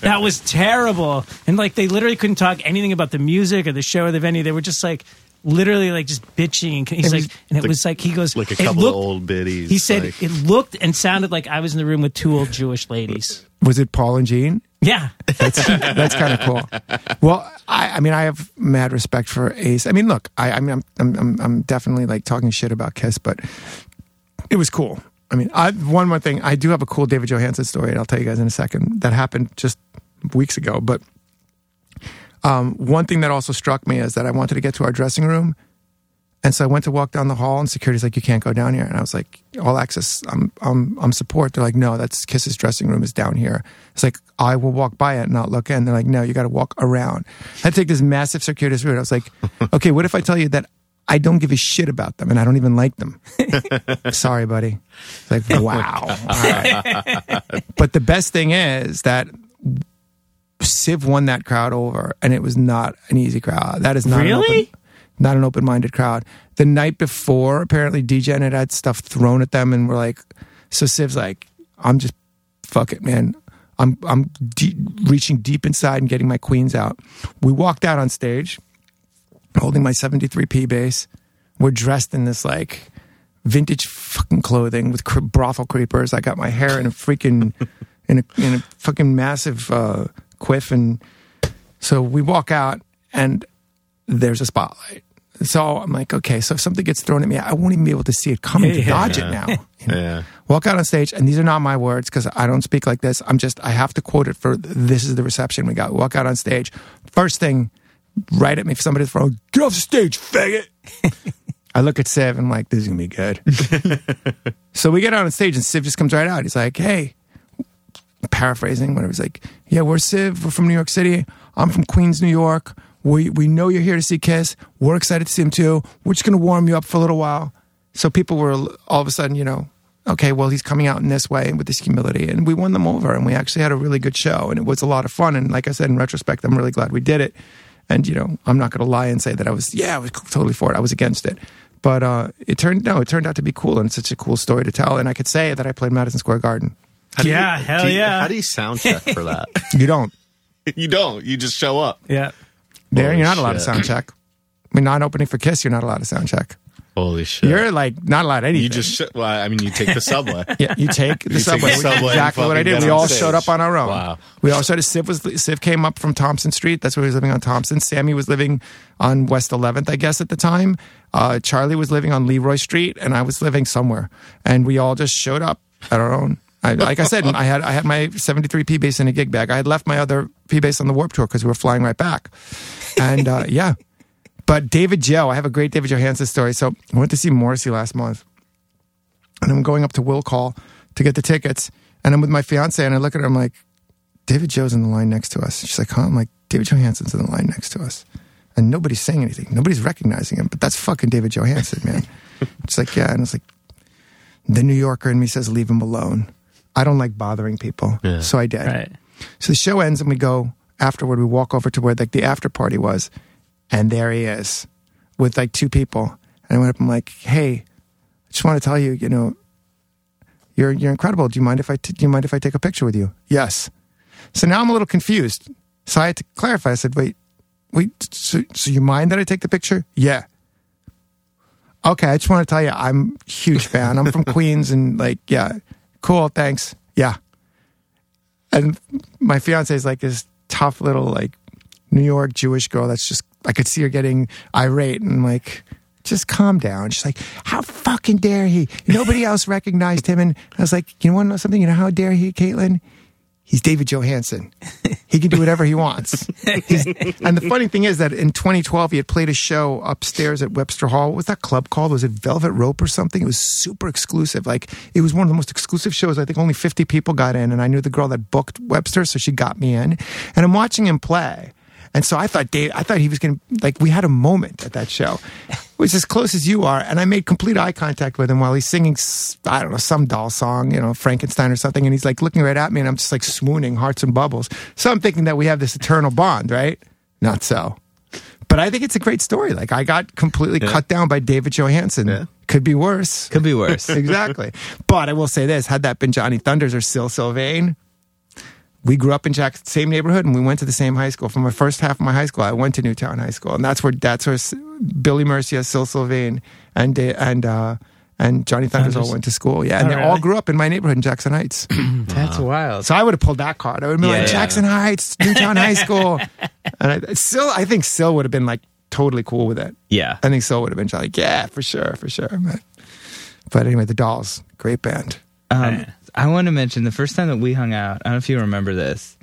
That was terrible. And, they literally couldn't talk anything about the music or the show or the venue. They were just, just bitching. He's like... And it was like... He goes... Like a couple of old biddies. He said it looked and sounded like I was in the room with two old Jewish ladies. Was it Paul and Gene? Yeah. That's kind of cool. Well, I have mad respect for Ace. I mean, look, I'm definitely, talking shit about Kiss, but... It was cool. I mean, one more thing. I do have a cool David Johansen story, and I'll tell you guys in a second. That happened just weeks ago. But one thing that also struck me is that I wanted to get to our dressing room. And so I went to walk down the hall, and security's like, you can't go down here. And I was like, all access, I'm support. They're like, no, that's Kiss's dressing room is down here. It's like, I will walk by it and not look in. They're like, no, you got to walk around. I had to take this massive circuitous route. I was like, okay, what if I tell you that I don't give a shit about them, and I don't even like them. Sorry, buddy. It's like, wow. All right. But the best thing is that Civ won that crowd over, and it was not an easy crowd. That is not really? Not an open-minded crowd. The night before, apparently, DJ and it had stuff thrown at them, and we're like, so Civ's like, I'm just, fuck it, man. I'm reaching deep inside and getting my queens out. We walked out on stage, holding my 73p bass. We're dressed in this, like, vintage fucking clothing with brothel creepers. I got my hair in a freaking, in a fucking massive quiff. And so we walk out, and there's a spotlight. So I'm like, okay, so if something gets thrown at me, I won't even be able to see it coming to dodge it now. You know? Walk out on stage, and these are not my words because I don't speak like this. I have to quote it for this is the reception we got. Walk out on stage. First thing, right at me, if somebody's throwing, get off the stage, faggot. I look at Siv, and I'm like, this is going to be good. So we get out on stage, and Siv just comes right out. He's like, hey, paraphrasing, whatever. He's like, yeah, we're Siv. We're from New York City. I'm from Queens, New York. We know you're here to see Kiss. We're excited to see him too. We're just going to warm you up for a little while. So people were all of a sudden, you know, okay, well, he's coming out in this way and with this humility. And we won them over, and we actually had a really good show, and it was a lot of fun. And like I said, in retrospect, I'm really glad we did it. And, you know, I'm not going to lie and say that I was totally for it. I was against it. But it turned out to be cool, and it's such a cool story to tell. And I could say that I played Madison Square Garden. How do you sound check for that? You don't. You don't. You just show up. Yeah. There, you're not allowed to sound check. I mean, not opening for Kiss, you're not allowed to sound check. Holy shit. You're like not allowed anything. You just, you take the subway. Yeah, you take the subway. Exactly what I did. We all showed up on our own. Wow. We all showed up. Siv came up from Thompson Street. That's where he was living on Thompson. Sammy was living on West 11th, I guess, at the time. Charlie was living on Leroy Street, and I was living somewhere. And we all just showed up at our own. Like I said, I had my 73p bass in a gig bag. I had left my other p bass on the Warped Tour because we were flying right back. And but David Joe, I have a great David Johansen story. So I went to see Morrissey last month, and I'm going up to Will Call to get the tickets, and I'm with my fiance, and I look at her, I'm like, David Joe's in the line next to us. And she's like, huh? I'm like, David Johansen's in the line next to us, and nobody's saying anything, nobody's recognizing him, but that's fucking David Johansen, man. She's like, yeah, and it's like the New Yorker in me says leave him alone. I don't like bothering people, so I did. Right. So the show ends, and we go afterward. We walk over to where like the after party was, and there he is with like two people. And I went up and I'm like, "Hey, I just want to tell you, you know, you're incredible. Do you mind if I take a picture with you?" Yes. So now I'm a little confused. So I had to clarify. I said, "Wait, so you mind that I take the picture?" Yeah. Okay, I just want to tell you, I'm a huge fan. I'm from Queens, and like, yeah. Cool, thanks. Yeah. And my fiance is like this tough little like New York Jewish girl that's just, I could see her getting irate, and I'm like, just calm down. She's like, how fucking dare he? Nobody else recognized him. And I was like, you want to know something? You know how dare he, Caitlin? He's David Johansen. He can do whatever he wants. And the funny thing is that in 2012, he had played a show upstairs at Webster Hall. What was that club called? Was it Velvet Rope or something? It was super exclusive. Like, it was one of the most exclusive shows. I think only 50 people got in. And I knew the girl that booked Webster, so she got me in. And I'm watching him play. And so I thought he was going to, like, we had a moment at that show. It was as close as you are. And I made complete eye contact with him while he's singing, I don't know, some doll song, you know, Frankenstein or something. And he's like looking right at me, and I'm just like swooning, hearts and bubbles. So I'm thinking that we have this eternal bond, right? Not so. But I think it's a great story. Like, I got completely cut down by David Johansen. Yeah. Could be worse. Could be worse. Exactly. But I will say this, had that been Johnny Thunders or Syl Sylvain, we grew up in Jack's same neighborhood, and we went to the same high school. For my first half of my high school, I went to Newtown High School, and that's where Billy Murcia, Syl Sylvain, and Johnny Thunders all went to school. Yeah, and they all grew up in my neighborhood in Jackson Heights. That's wild. So I would have pulled that card. I would have been like, Jackson Heights, Newtown High School. And I think Syl would have been like totally cool with it. Yeah, I think Syl would have been like, yeah, for sure. But anyway, the Dolls, great band. I want to mention the first time that we hung out, I don't know if you remember this,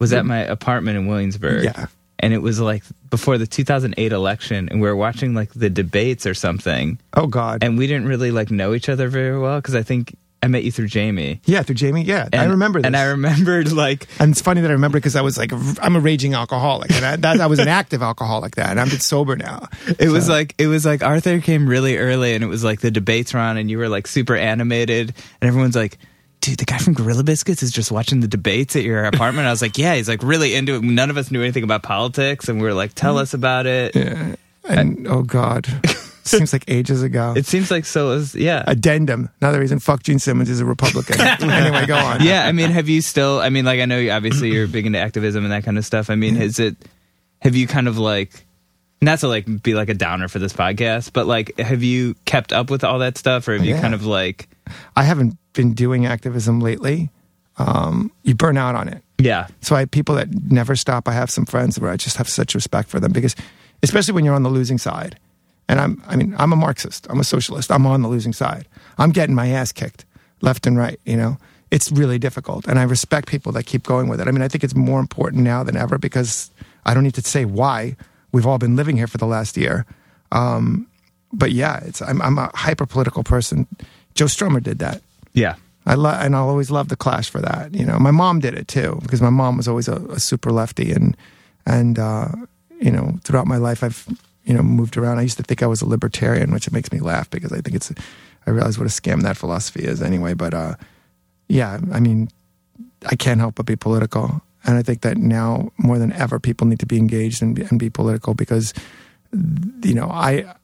was at my apartment in Williamsburg. Yeah. And it was like before the 2008 election, and we were watching like the debates or something. Oh, God. And we didn't really like know each other very well because I think I met you through Jamie. Yeah, through Jamie. Yeah, and I remember this. And I remembered, like... And it's funny that I remember because I was like, I'm a raging alcoholic. And I was an active alcoholic then. And I'm just sober now. It was like Arthur came really early and it was like the debates were on and you were like super animated. And everyone's like, dude, the guy from Gorilla Biscuits is just watching the debates at your apartment. And I was like, yeah, he's like really into it. None of us knew anything about politics. And we were like, tell us about it. Yeah. And oh God. Seems like ages ago. It seems like so is, yeah. Addendum. Another reason, fuck Gene Simmons is a Republican. Anyway, go on. Yeah, I mean, have you still, I mean, like, I know you, obviously you're big into activism and that kind of stuff. I mean, have you kind of like, not to like be like a downer for this podcast, but like, have you kept up with all that stuff or have you kind of like... I haven't been doing activism lately. You burn out on it. Yeah. So I have people that never stop. I have some friends where I just have such respect for them because, especially when you're on the losing side. And I'm a Marxist. I'm a socialist. I'm on the losing side. I'm getting my ass kicked left and right, you know? It's really difficult. And I respect people that keep going with it. I mean, I think it's more important now than ever because I don't need to say why. We've all been living here for the last year. But yeah, I'm a hyper-political person. Joe Strummer did that. Yeah. And I'll always love The Clash for that, you know? My mom did it too because my mom was always a super lefty. And you know, throughout my life, I've... you know, moved around. I used to think I was a libertarian, which it makes me laugh because I think I realize what a scam that philosophy is anyway. But yeah, I mean, I can't help but be political. And I think that now more than ever, people need to be engaged and be political because, you know, I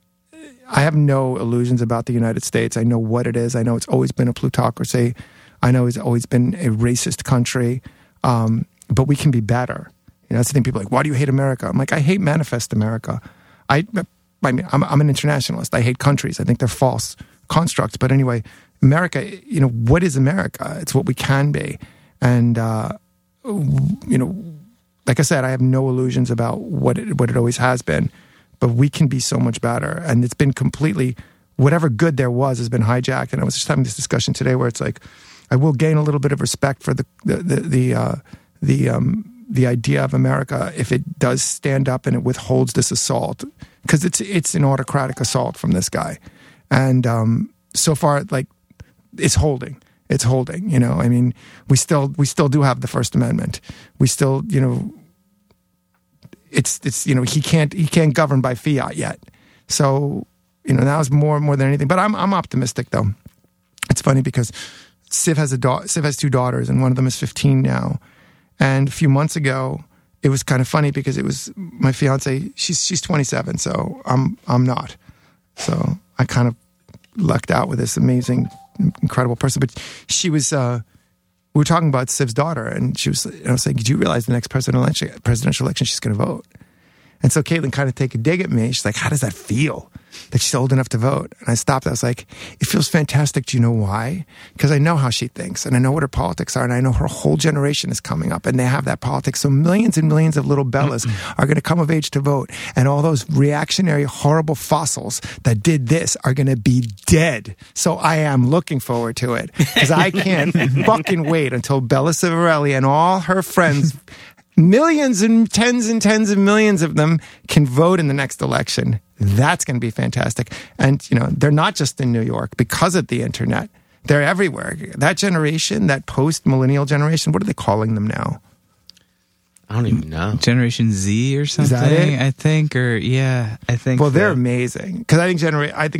have no illusions about the United States. I know what it is. I know it's always been a plutocracy. I know it's always been a racist country. But we can be better. You know, that's the thing. People are like, why do you hate America? I'm like, I hate manifest America. I mean, I'm an internationalist. I hate countries. I think they're false constructs. But anyway, America, you know, what is America? It's what we can be. And, you know, like I said, I have no illusions about what it always has been. But we can be so much better. And it's been completely, whatever good there was has been hijacked. And I was just having this discussion today where it's like, I will gain a little bit of respect for the idea of America if it does stand up and it withholds this assault because it's an autocratic assault from this guy. And so far, like, it's holding, you know, I mean, we still do have the First Amendment. We still, you know, it's, you know, he can't govern by fiat yet. So, you know, that was more than anything, but I'm optimistic though. It's funny because Siv has two daughters and one of them is 15 now. And a few months ago, it was kind of funny because it was my fiance. She's 27, so I'm not. So I kind of lucked out with this amazing, incredible person. But she was. We were talking about Siv's daughter, and she was. And I was like, "Did you realize the next presidential election, she's going to vote?" And so Caitlin kind of take a dig at me. She's like, "How does that feel that she's old enough to vote?" And I stopped. I was like, "It feels fantastic. Do you know why? Because I know how she thinks, and I know what her politics are, and I know her whole generation is coming up, and they have that politics. So millions and millions of little Bellas are going to come of age to vote, and all those reactionary, horrible fossils that did this are going to be dead. So I am looking forward to it because I can't fucking wait until Bella Civarelli and all her friends." Millions and tens of millions of them can vote in the next election. That's going to be fantastic. And, you know, they're not just in New York because of the internet. They're everywhere. That generation, that post-millennial generation, what are they calling them now? I don't even know. Generation Z or something, is that it? I think, or yeah, I think. Well, they're amazing because I think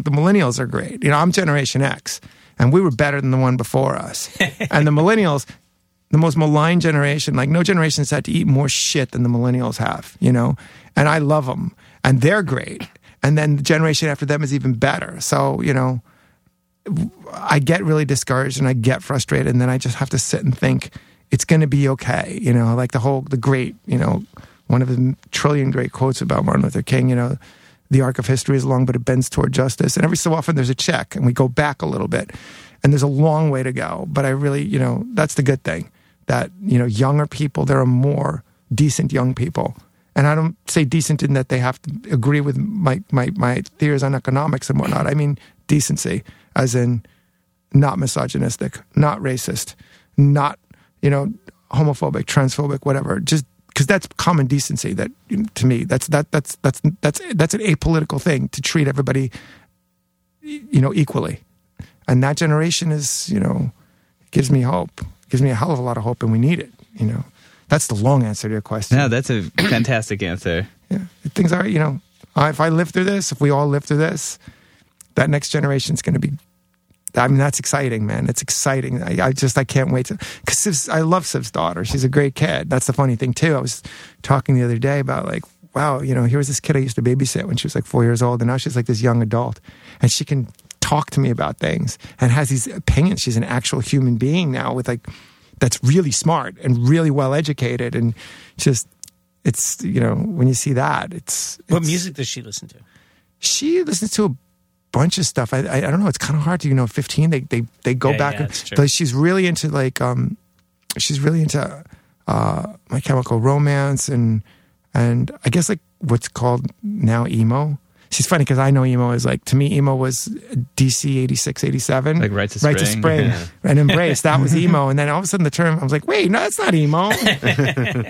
the millennials are great. You know, I'm Generation X and we were better than the one before us. And the millennials... the most maligned generation, like no generation's had to eat more shit than the millennials have, you know? And I love them and they're great. And then the generation after them is even better. So, you know, I get really discouraged and I get frustrated and then I just have to sit and think it's going to be okay. You know, like the great, you know, one of the trillion great quotes about Martin Luther King, you know, the arc of history is long, but it bends toward justice. And every so often there's a check and we go back a little bit and there's a long way to go. But I really, you know, that's the good thing. That, you know, younger people, there are more decent young people. And I don't say decent in that they have to agree with my theories on economics and whatnot. I mean decency, as in not misogynistic, not racist, not, you know, homophobic, transphobic, whatever. Just because that's common decency. That, to me, that's an apolitical thing to treat everybody, you know, equally. And that generation is, you know, gives me hope. Gives me a hell of a lot of hope, and we need it, you know. That's the long answer to your question. No, that's a fantastic answer. Yeah. Things are, you know, if I live through this, if we all live through this, that next generation's going to be, I mean, that's exciting, man. It's exciting. I can't wait to, because I love Siv's daughter. She's a great kid. That's the funny thing, too. I was talking the other day about, like, wow, you know, here was this kid I used to babysit when she was like 4 years old, and now she's like this young adult, and she can talk to me about things and has these opinions. She's an actual human being now with, like, that's really smart and really well educated, and just, it's, you know, when you see that, it's what music does she listen to? She listens to a bunch of stuff. I don't know. It's kind of hard to, you know, 15. They go back. Yeah, and, but she's really into My Chemical Romance and I guess like what's called now emo. She's funny because I know emo is like, to me, emo was DC 86, 87. Like Right to Spring. Yeah. And Embrace. That was emo. And then all of a sudden the term, I was like, wait, no, that's not emo.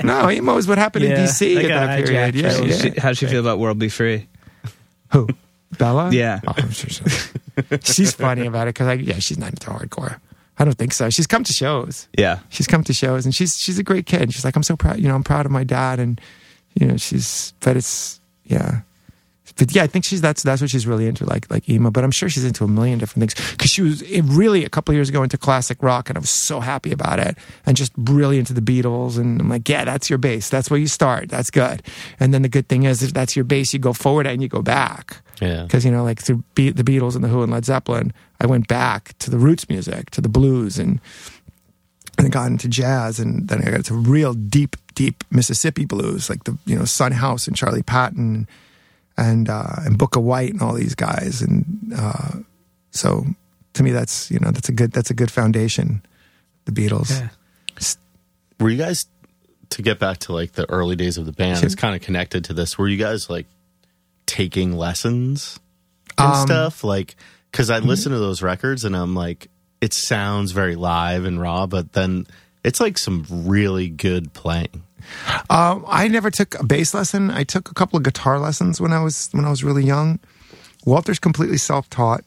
No, emo is what happened in DC at that period. Yeah, how'd she feel about World Be Free? Who? Bella? Yeah. Oh, I'm sure she's funny about it because she's not into hardcore. I don't think so. She's come to shows. Yeah. She's come to shows and she's a great kid. She's like, I'm so proud. You know, I'm proud of my dad. And, you know, But yeah, I think that's what she's really into, like emo. But I'm sure she's into a million different things because she was really a couple of years ago into classic rock, and I was so happy about it, and just really into the Beatles. And I'm like, yeah, that's your base. That's where you start. That's good. And then the good thing is, if that's your base, you go forward and you go back. Yeah. Because, you know, like through the Beatles and the Who and Led Zeppelin, I went back to the roots music, to the blues, and I got into jazz, and then I got into real deep Mississippi blues, like the, you know, Sun House and Charlie Patton. And Booker White and all these guys, and so to me that's, you know, that's a good foundation. The Beatles. Yeah. Were you guys, to get back to like the early days of the band, it's kind of connected to this. Were you guys like taking lessons and stuff? Like, because I listen to those records and I'm like, it sounds very live and raw, but then it's like some really good playing. I never took a bass lesson. I took a couple of guitar lessons when I was really young. Walter's completely self-taught.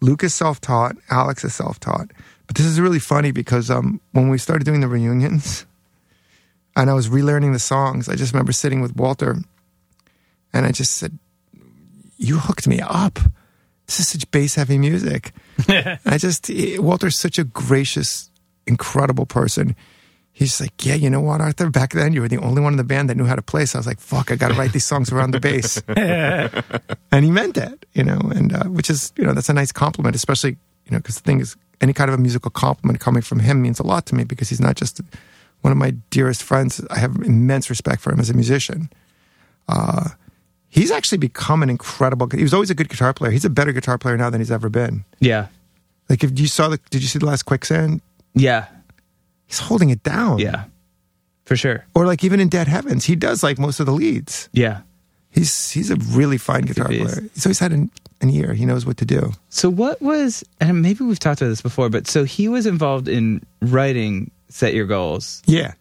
Luke is self-taught. Alex is self-taught. But this is really funny because when we started doing the reunions and I was relearning the songs, I just remember sitting with Walter and I just said, "You hooked me up. This is such bass-heavy music." Walter's such a gracious, incredible person. He's like, yeah, you know what, Arthur? Back then, you were the only one in the band that knew how to play. So I was like, fuck, I got to write these songs around the bass. And he meant it, you know, and which is, you know, that's a nice compliment, especially, you know, because the thing is, any kind of a musical compliment coming from him means a lot to me because he's not just one of my dearest friends. I have immense respect for him as a musician. He's actually become an incredible, he was always a good guitar player. He's a better guitar player now than he's ever been. Yeah. Like, did you see the last Quicksand? Yeah. He's holding it down. Yeah, for sure. Or like even in Dead Heavens, he does like most of the leads. Yeah. He's a really fine guitar player. He's always had an ear. He knows what to do. So what was, and maybe we've talked about this before, but so he was involved in writing Set Your Goals. Yeah.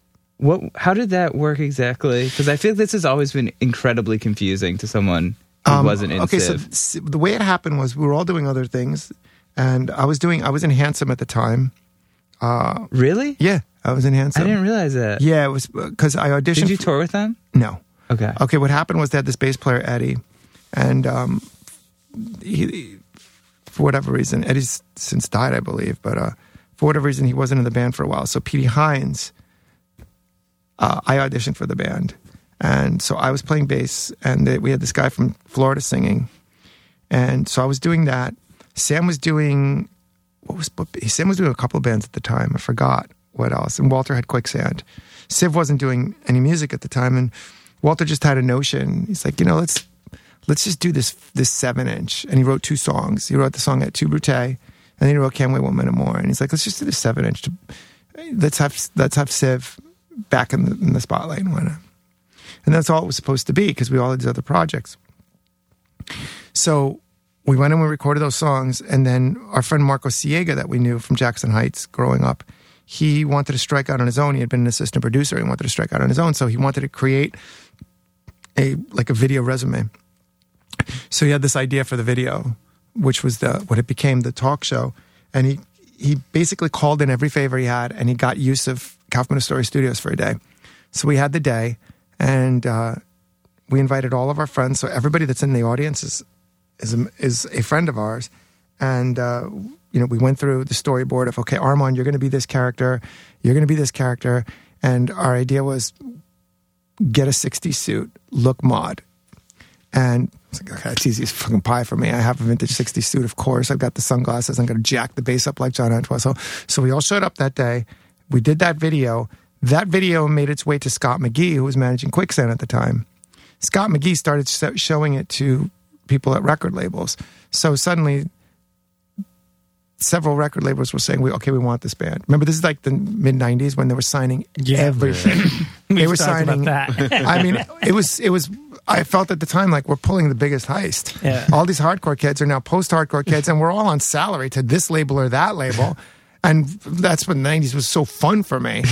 How did that work exactly? Because I feel like this has always been incredibly confusing to someone who wasn't in Civ. Okay, so the way it happened was we were all doing other things, and I was in Handsome at the time. Really? Yeah, I was in Handsome. I didn't realize that. Yeah, it was because I auditioned. Did you tour with them? No. Okay, what happened was they had this bass player, Eddie, and he, for whatever reason, Eddie's since died, I believe, but for whatever reason, he wasn't in the band for a while. So Petey Hines, I auditioned for the band. And so I was playing bass, and we had this guy from Florida singing. And so I was doing that. Sam was doing a couple of bands at the time. I forgot what else. And Walter had Quicksand. Siv wasn't doing any music at the time, and Walter just had a notion. He's like, you know, let's just do this 7-inch. And he wrote two songs. He wrote the song at Two Brute, and then he wrote Can't Wait One Minute More. And he's like, let's just do the 7-inch. Let's have Siv back in the spotlight and whatnot. And that's all it was supposed to be because we all had these other projects. So we went and we recorded those songs, and then our friend Marco Siega that we knew from Jackson Heights growing up, he wanted to strike out on his own. He had been an assistant producer. He wanted to strike out on his own, so he wanted to create a video resume. So he had this idea for the video, which was what it became, the talk show. and he basically called in every favor he had, and he got use of Kaufman Astoria Studios for a day. So we had the day, and we invited all of our friends. So everybody that's in the audience is a friend of ours. And, we went through the storyboard of, okay, Armand, you're going to be this character. You're going to be this character. And our idea was get a 60s suit, look mod. And I was like, okay, that's easy as fucking pie for me. I have a vintage 60s suit, of course. I've got the sunglasses. I'm going to jack the bass up like John Entwistle. So we all showed up that day. We did that video. That video made its way to Scott McGee, who was managing Quicksand at the time. Scott McGee started showing it to people at record labels. So suddenly, several record labels were saying, we want this band. Remember, this is like the mid-90s when they were signing everything. They were signing about that. I mean, it was. I felt at the time like we're pulling the biggest heist. Yeah. All these hardcore kids are now post-hardcore kids, and we're all on salary to this label or that label. And that's when the 90s was so fun for me.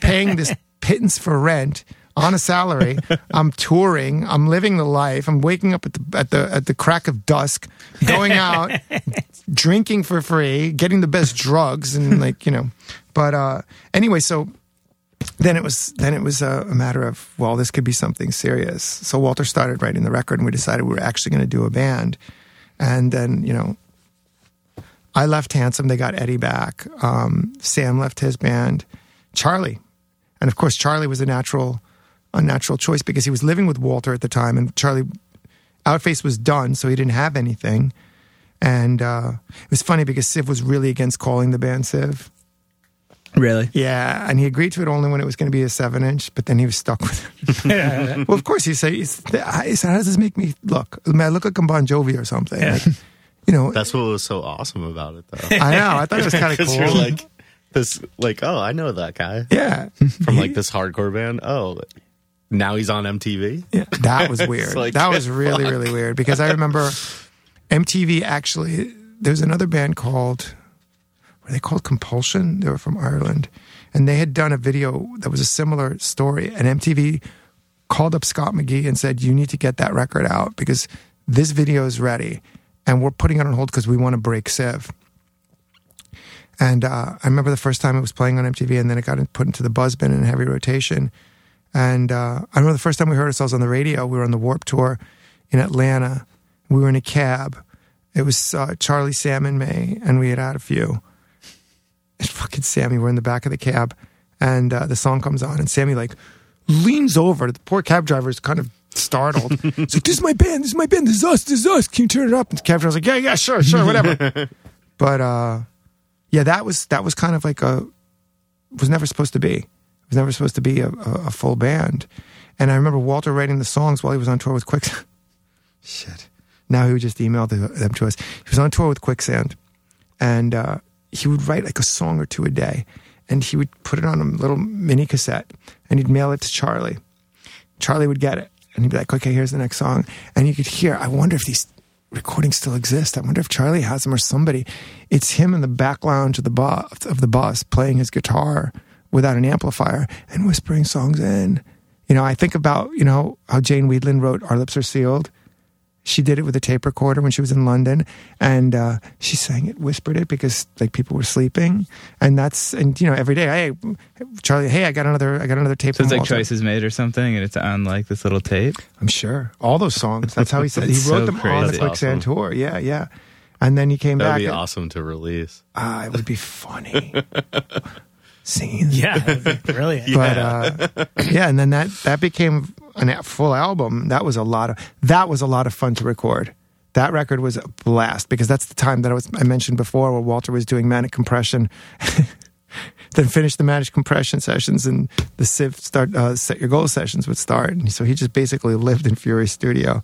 Paying this pittance for rent on a salary. I'm touring. I'm living the life. I'm waking up at the crack of dusk, going out, drinking for free, getting the best drugs, and But anyway, so then it was a matter of, well, this could be something serious. So Walter started writing the record, and we decided we were actually going to do a band. And then I left Handsome. They got Eddie back. Sam left his band. Charlie, and of course Charlie was a natural choice because he was living with Walter at the time, and Charlie Outface was done, so he didn't have anything. And it was funny because Siv was really against calling the band Siv. Really? Yeah, and he agreed to it only when it was going to be a 7-inch, but then he was stuck with it. Yeah. Well, of course, he said, how does this make me look? I mean, I look like I'm Bon Jovi or something. Yeah. That's what was so awesome about it, though. I know, I thought it was kind of cool. You're like, I know that guy. Yeah. From this hardcore band. Oh, now he's on MTV? Yeah, that was weird. That was really, really weird because I remember MTV actually, there's another band called, were they called Compulsion? They were from Ireland. And they had done a video that was a similar story. And MTV called up Scott McGee and said, you need to get that record out because this video is ready. And we're putting it on hold because we want to break Siv. And I remember the first time it was playing on MTV, and then it got put into the Buzz Bin in heavy rotation. And I remember the first time we heard ourselves on the radio, we were on the Warped Tour in Atlanta. We were in a cab. It was Charlie, Sam, and me, and we had a few. And fucking Sammy, we're in the back of the cab, and the song comes on, and Sammy leans over. The poor cab driver is kind of startled. It's like, this is my band, this is us, can you turn it up? And the cab driver's like, yeah, sure, whatever. But... yeah, that was kind of like was never supposed to be. It was never supposed to be a full band. And I remember Walter writing the songs while he was on tour with Quicksand. Shit. Now he would just email them to us. He was on tour with Quicksand, and he would write a song or two a day, and he would put it on a little mini cassette, and he'd mail it to Charlie. Charlie would get it, and he'd be like, okay, here's the next song. And you could hear, I wonder if these recordings still exist. I wonder if Charlie has them or somebody. It's him in the back lounge of the bus playing his guitar without an amplifier and whispering songs in. I think about, how Jane Weedlin wrote Our Lips Are Sealed. She did it with a tape recorder when she was in London, and she sang it, whispered it because people were sleeping. And every day, hey Charlie, I got another tape. So it's like Walter. Choices made or something, and it's on this little tape. I'm sure all those songs. That's how he said he wrote them crazy. On the Quicksand tour. Yeah, yeah. And then he came back. That'd be awesome to release. It would be funny. Singing. Yeah, that'd be brilliant. But and then that became a full album. That was a lot of fun to record. That record was a blast because that's the time that I mentioned before where Walter was doing Manic Compression, then finished the Manic Compression sessions, and the Siv Set Your Goal sessions would start. And so he just basically lived in Fury Studio.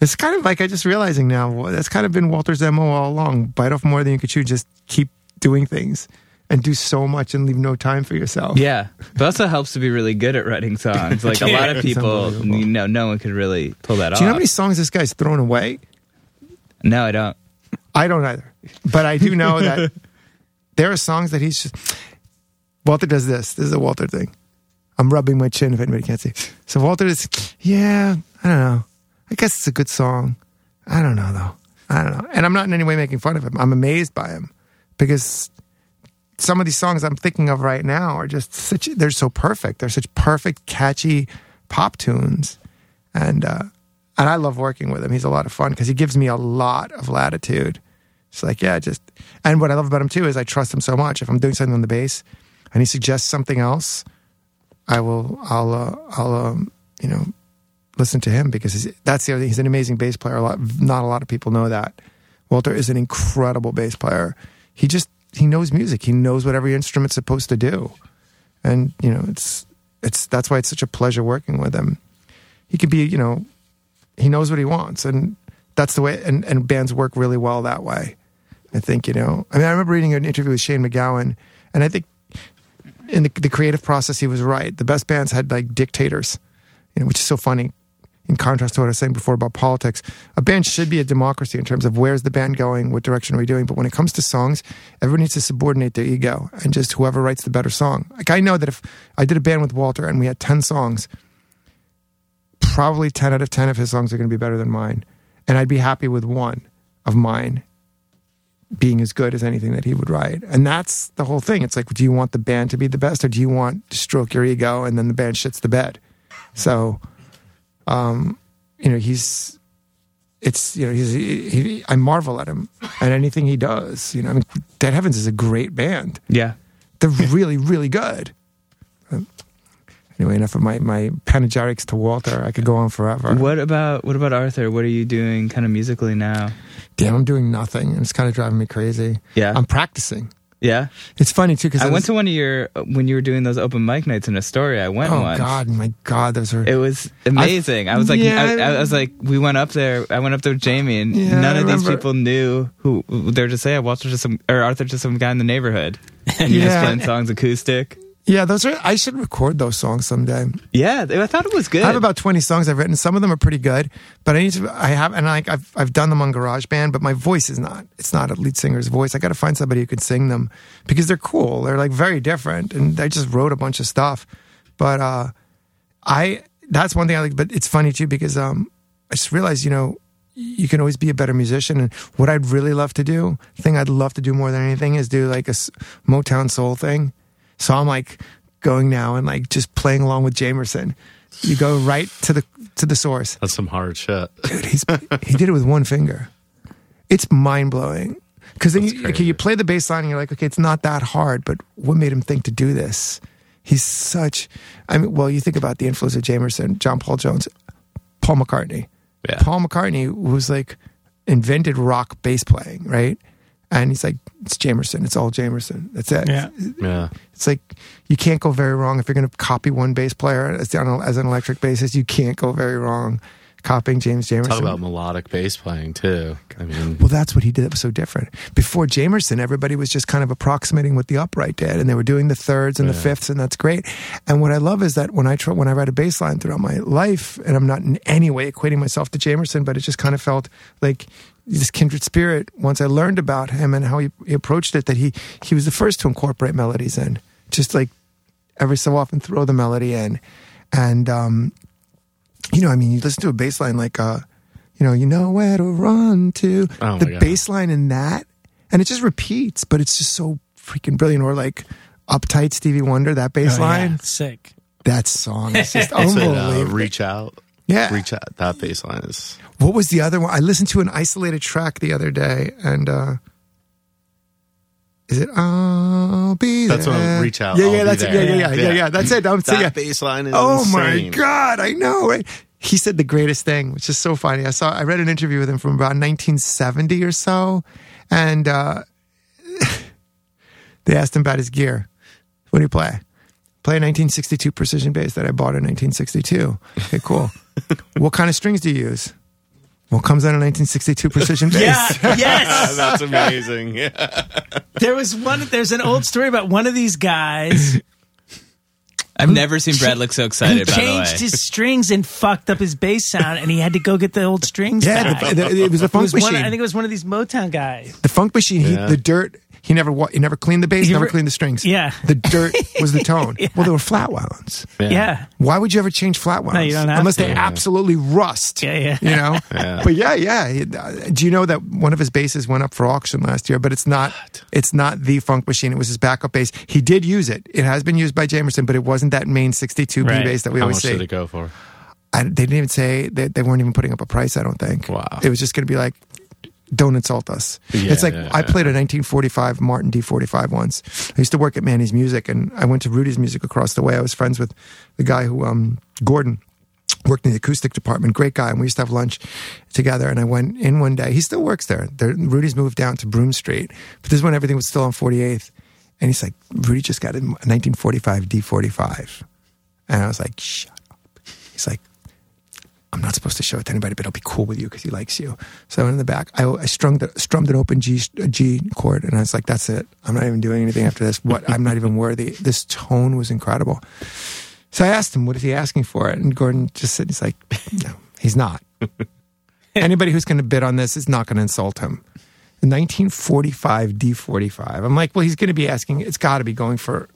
It's kind of I'm just realizing now that's kind of been Walter's MO all along. Bite off more than you could chew. Just keep doing things. And do so much and leave no time for yourself. Yeah. But also helps to be really good at writing songs. A lot of people, no one could really pull that off. Do you know how many songs this guy's thrown away? No, I don't. I don't either. But I do know that there are songs that he's just... Walter does this. This is a Walter thing. I'm rubbing my chin if anybody can't see. So Walter is, I don't know. I guess it's a good song. I don't know, though. And I'm not in any way making fun of him. I'm amazed by him. because some of these songs I'm thinking of right now are just such, they're so perfect. They're such perfect, catchy pop tunes. And I love working with him. He's a lot of fun because he gives me a lot of latitude. It's like, yeah, just, and what I love about him too is I trust him so much. If I'm doing something on the bass and he suggests something else, I'll listen to him, because that's the other thing. He's an amazing bass player. Not a lot of people know that. Walter is an incredible bass player. He knows music. He knows what every instrument's supposed to do. And, that's why it's such a pleasure working with him. He could be, he knows what he wants, and that's the way, and bands work really well that way. I think, I remember reading an interview with Shane McGowan, and I think in the creative process, he was right. The best bands had like dictators, which is so funny in contrast to what I was saying before about politics. A band should be a democracy in terms of where's the band going, what direction are we doing. But when it comes to songs, everyone needs to subordinate their ego and just whoever writes the better song. Like, I know that if I did a band with Walter and we had 10 songs, probably 10 out of 10 of his songs are going to be better than mine. And I'd be happy with one of mine being as good as anything that he would write. And that's the whole thing. It's like, do you want the band to be the best, or do you want to stroke your ego and then the band shits the bed? So, I marvel at him and anything he does. Dead Heavens is a great band. Yeah. They're really, really good. Anyway, enough of my panegyrics to Walter. I could go on forever. What about Arthur? What are you doing kind of musically now? Damn, I'm doing nothing, and it's kind of driving me crazy. Yeah. I'm practicing. Yeah. It's funny too, because I went to one of your, when you were doing those open mic nights in Astoria, I went once. Oh God, my God, those were, it was amazing. We went up there. I went up there with Jamie, and none of these people knew who they were. Just saying, Arthur to some guy in the neighborhood, and he was playing songs acoustic. Yeah, I should record those songs someday. Yeah, I thought it was good. I have about 20 songs I've written. Some of them are pretty good, but I've done them on GarageBand, but my voice is not. It's not a lead singer's voice. I got to find somebody who can sing them, because they're cool. They're like very different, and I just wrote a bunch of stuff. But that's one thing I like. But it's funny too, because I just realized, you can always be a better musician. And what I'd really love to do, the thing I'd love to do more than anything, is do like a Motown soul thing. So I'm like going now and like just playing along with Jamerson. You go right to the source. That's some hard shit. Dude, he did it with one finger. It's mind blowing. Because then you play the bass line and you're like, okay, it's not that hard, but what made him think to do this? He's such, you think about the influence of Jamerson, John Paul Jones, Paul McCartney. Yeah. Paul McCartney was like, invented rock bass playing, right? And he's like, it's Jamerson. It's all Jamerson. That's it. Yeah. It's like, you can't go very wrong if you're going to copy one bass player as an electric bassist. You can't go very wrong copying James Jamerson. Talk about melodic bass playing too. Well, that's what he did that was so different. Before Jamerson, everybody was just kind of approximating what the upright did, and they were doing the thirds and the fifths, and that's great. And what I love is that when I write a bass line throughout my life, and I'm not in any way equating myself to Jamerson, but it just kind of felt like this kindred spirit once I learned about him and how he approached it, that he was the first to incorporate melodies in, just like every so often throw the melody in. And you listen to a bass line like where to run to, the bass line in that, and it just repeats, but it's just so freaking brilliant. Or like uptight Stevie Wonder, that bass line, sick. That song is just unbelievable. Reach out. Yeah. Reach out. That bass line is... What was the other one? I listened to an isolated track the other day, and is it I'll Be There? That's one, Reach Out. Yeah, that's it. That bass line is insane. My God, I know, right? He said the greatest thing, which is so funny. I read an interview with him from about 1970 or so, and they asked him about his gear. What do you play? Play a 1962 Precision bass that I bought in 1962. Okay, cool. What kind of strings do you use? Well, comes out of 1962 Precision bass. Yeah, yes! That's amazing. Yeah. There's an old story about one of these guys. I've never seen Brad look so excited, by the way. He changed his strings and fucked up his bass sound, and he had to go get the old strings back. Yeah, it was the Funk Machine. I think it was one of these Motown guys. The Funk Machine, the dirt... He never cleaned the bass, never cleaned the strings. Yeah. The dirt was the tone. Yeah. Well, they were flat wounds. Yeah. Why would you ever change flat wounds? No, you don't have unless to. They absolutely rust. Yeah. You know? Yeah. But do you know that one of his basses went up for auction last year, but it's not the Funk Machine. It was his backup bass. He did use it. It has been used by Jamerson, but it wasn't that main 62B bass that we always see. How much did it go for? They didn't even say, they weren't even putting up a price, I don't think. Wow. It was just going to be like, don't insult us. Yeah, it's like I played a 1945 Martin D45 once. I used to work at Manny's Music, and I went to Rudy's Music across the way. I was friends with the guy who, Gordon, worked in the acoustic department. Great guy. And we used to have lunch together. And I went in one day. He still works there. Rudy's moved down to Broome Street. But this is when everything was still on 48th. And he's like, Rudy just got a 1945 D45. And I was like, shut up. He's like, I'm not supposed to show it to anybody, but I'll be cool with you because he likes you. So I went in the back. I strummed an open G chord, and I was like, that's it. I'm not even doing anything after this. I'm not even worthy. This tone was incredible. So I asked him, what is he asking for? And Gordon just said, he's like, no, he's not. Anybody who's going to bid on this is not going to insult him. The 1945 D45. I'm like, well, he's going to be asking, it's got to be going for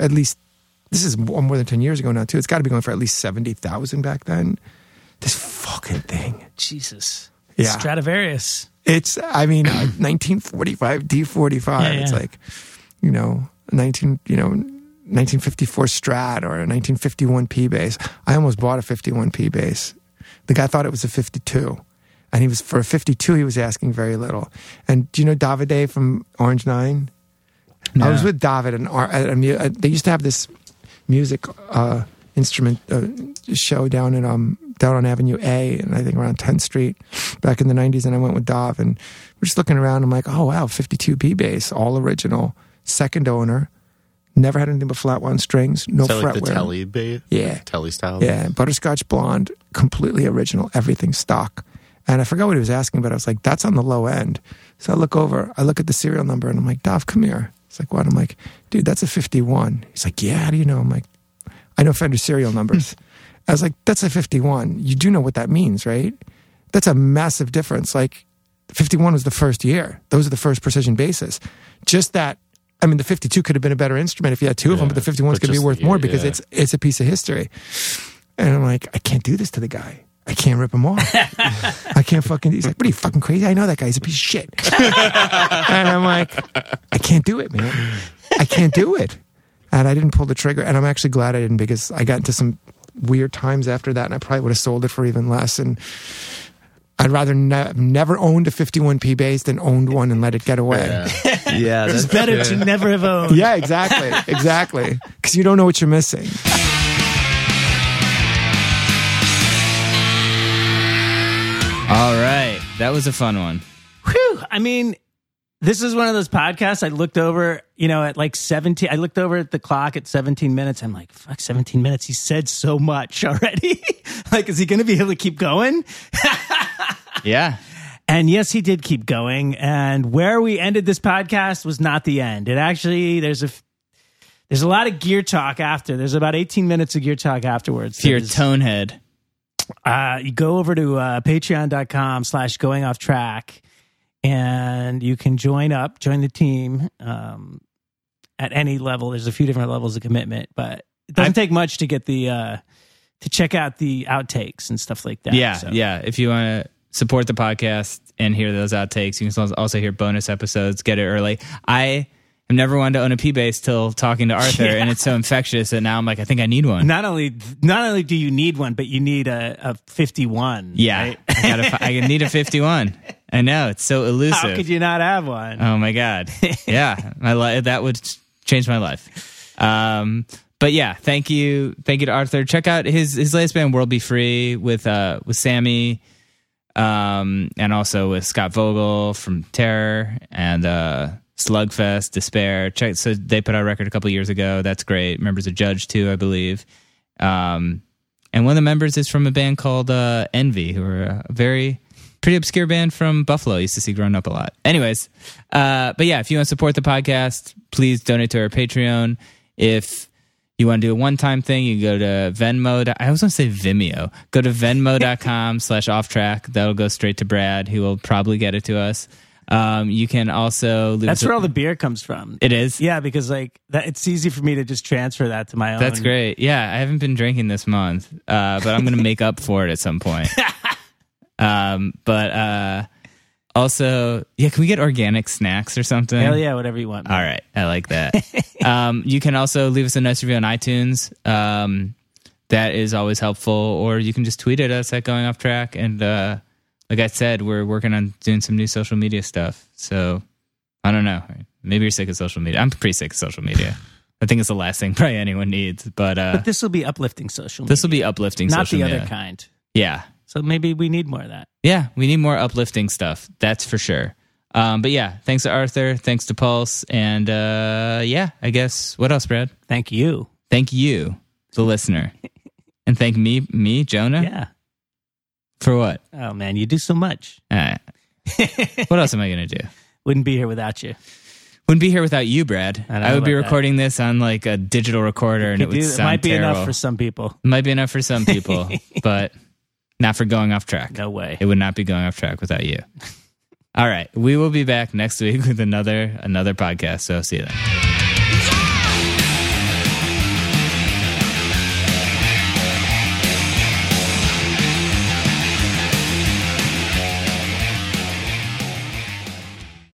at least, this is more than 10 years ago now too, it's got to be going for at least $70,000 back then. This fucking thing. Jesus. Yeah. Stradivarius. It's, 1945 D45. Yeah. It's like, 1954 Strat or a 1951 P bass. I almost bought a 51 P bass. The guy thought it was a 52. And for a 52, he was asking very little. And do you know Davide from Orange 9? No. I was with David and they used to have this music instrument show down on Avenue A, and I think around 10th Street back in the 90s, and I went with Dov, and we're just looking around. I'm like, oh wow, 52B bass, all original, second owner, never had anything but flat wound strings, no fretware. Like the Telly bass? Yeah. Telly style? Yeah, Butterscotch Blonde, completely original, everything stock. And I forgot what he was asking, but I was like, that's on the low end. So I look over, I look at the serial number, and I'm like, Dov, come here. He's like, what? I'm like, dude, that's a 51. He's like, yeah, how do you know? I'm like, I know Fender serial numbers. I was like, that's a 51. You do know what that means, right? That's a massive difference. Like, 51 was the first year. Those are the first precision basses. Just that, the 52 could have been a better instrument if you had two of them, but the 51's going to be worth more because it's a piece of history. And I'm like, I can't do this to the guy. I can't rip him off. I can't fucking... He's like, what are you, fucking crazy? I know that guy. He's a piece of shit. And I'm like, I can't do it, man. I can't do it. And I didn't pull the trigger. And I'm actually glad I didn't, because I got into some weird times after that, and I probably would have sold it for even less. And I'd rather never owned a 51P bass than owned one and let it get away. Yeah, it's better to never have owned. Yeah, exactly, because you don't know what you're missing. All right, that was a fun one. Whew. This is one of those podcasts I looked over, at like 17. I looked over at the clock at 17 minutes. I'm like, fuck, 17 minutes. He said so much already. Like, is he going to be able to keep going? Yeah. And yes, he did keep going. And where we ended this podcast was not the end. It actually, there's a lot of gear talk after. There's about 18 minutes of gear talk afterwards. If you're a tonehead. You go over to patreon.com/goingofftrack. And you can join the team at any level. There's a few different levels of commitment, but it doesn't take much to get to check out the outtakes and stuff like that. Yeah, so. Yeah. If you want to support the podcast and hear those outtakes, you can also hear bonus episodes, get it early. I have never wanted to own a P-Bass till talking to Arthur, and it's so infectious that now I'm like, I think I need one. Not only do you need one, but you need a 51. Yeah, right? I need a 51. I know, it's so elusive. How could you not have one? Oh my God. Yeah, that would change my life. But yeah, thank you to Arthur. Check out his latest band, World Be Free, with Sammy, and also with Scott Vogel from Terror and Slugfest, Despair. So they put out a record a couple years ago. That's great. Members of Judge too, I believe. And one of the members is from a band called Envy, who are a very pretty obscure band from Buffalo. Used to see growing up a lot. Anyways, but yeah, if you want to support the podcast, please donate to our Patreon. If You want to do a one-time thing, you go to Venmo. I always want to say Vimeo. Go to venmo.com/offtrack. That'll go straight to Brad, who will probably get it to us. You can also... That's where all the beer comes from. It is? Yeah, because like that, it's easy for me to just transfer that to my own. That's great. Yeah, I haven't been drinking this month, but I'm going to make up for it at some point. Also, yeah, can we get organic snacks or something? Hell yeah, whatever you want, man. All right, I like that. You can also leave us a nice review on iTunes. That is always helpful. Or you can just tweet at us at Going Off Track. And like I said, we're working on doing some new social media stuff. So, I don't know. Maybe you're sick of social media. I'm pretty sick of social media. I think it's the last thing probably anyone needs. But this will be uplifting social media. This will be uplifting social media. Not the other kind. Yeah. So maybe we need more of that. Yeah, we need more uplifting stuff. That's for sure. But yeah, thanks to Arthur. Thanks to Pulse. And yeah, I guess, what else, Brad? Thank you. Thank you, the listener. And thank me, Jonah? Yeah. For what? Oh, man, you do so much. All right. What else am I going to do? Wouldn't be here without you. Wouldn't be here without you, Brad. I would be recording this on like a digital recorder, and it would sound terrible. It might be enough for some people. It might be enough for some people, but... Not for Going Off Track. No way. It would not be Going Off Track without you. All right. We will be back next week with another podcast. So see you then.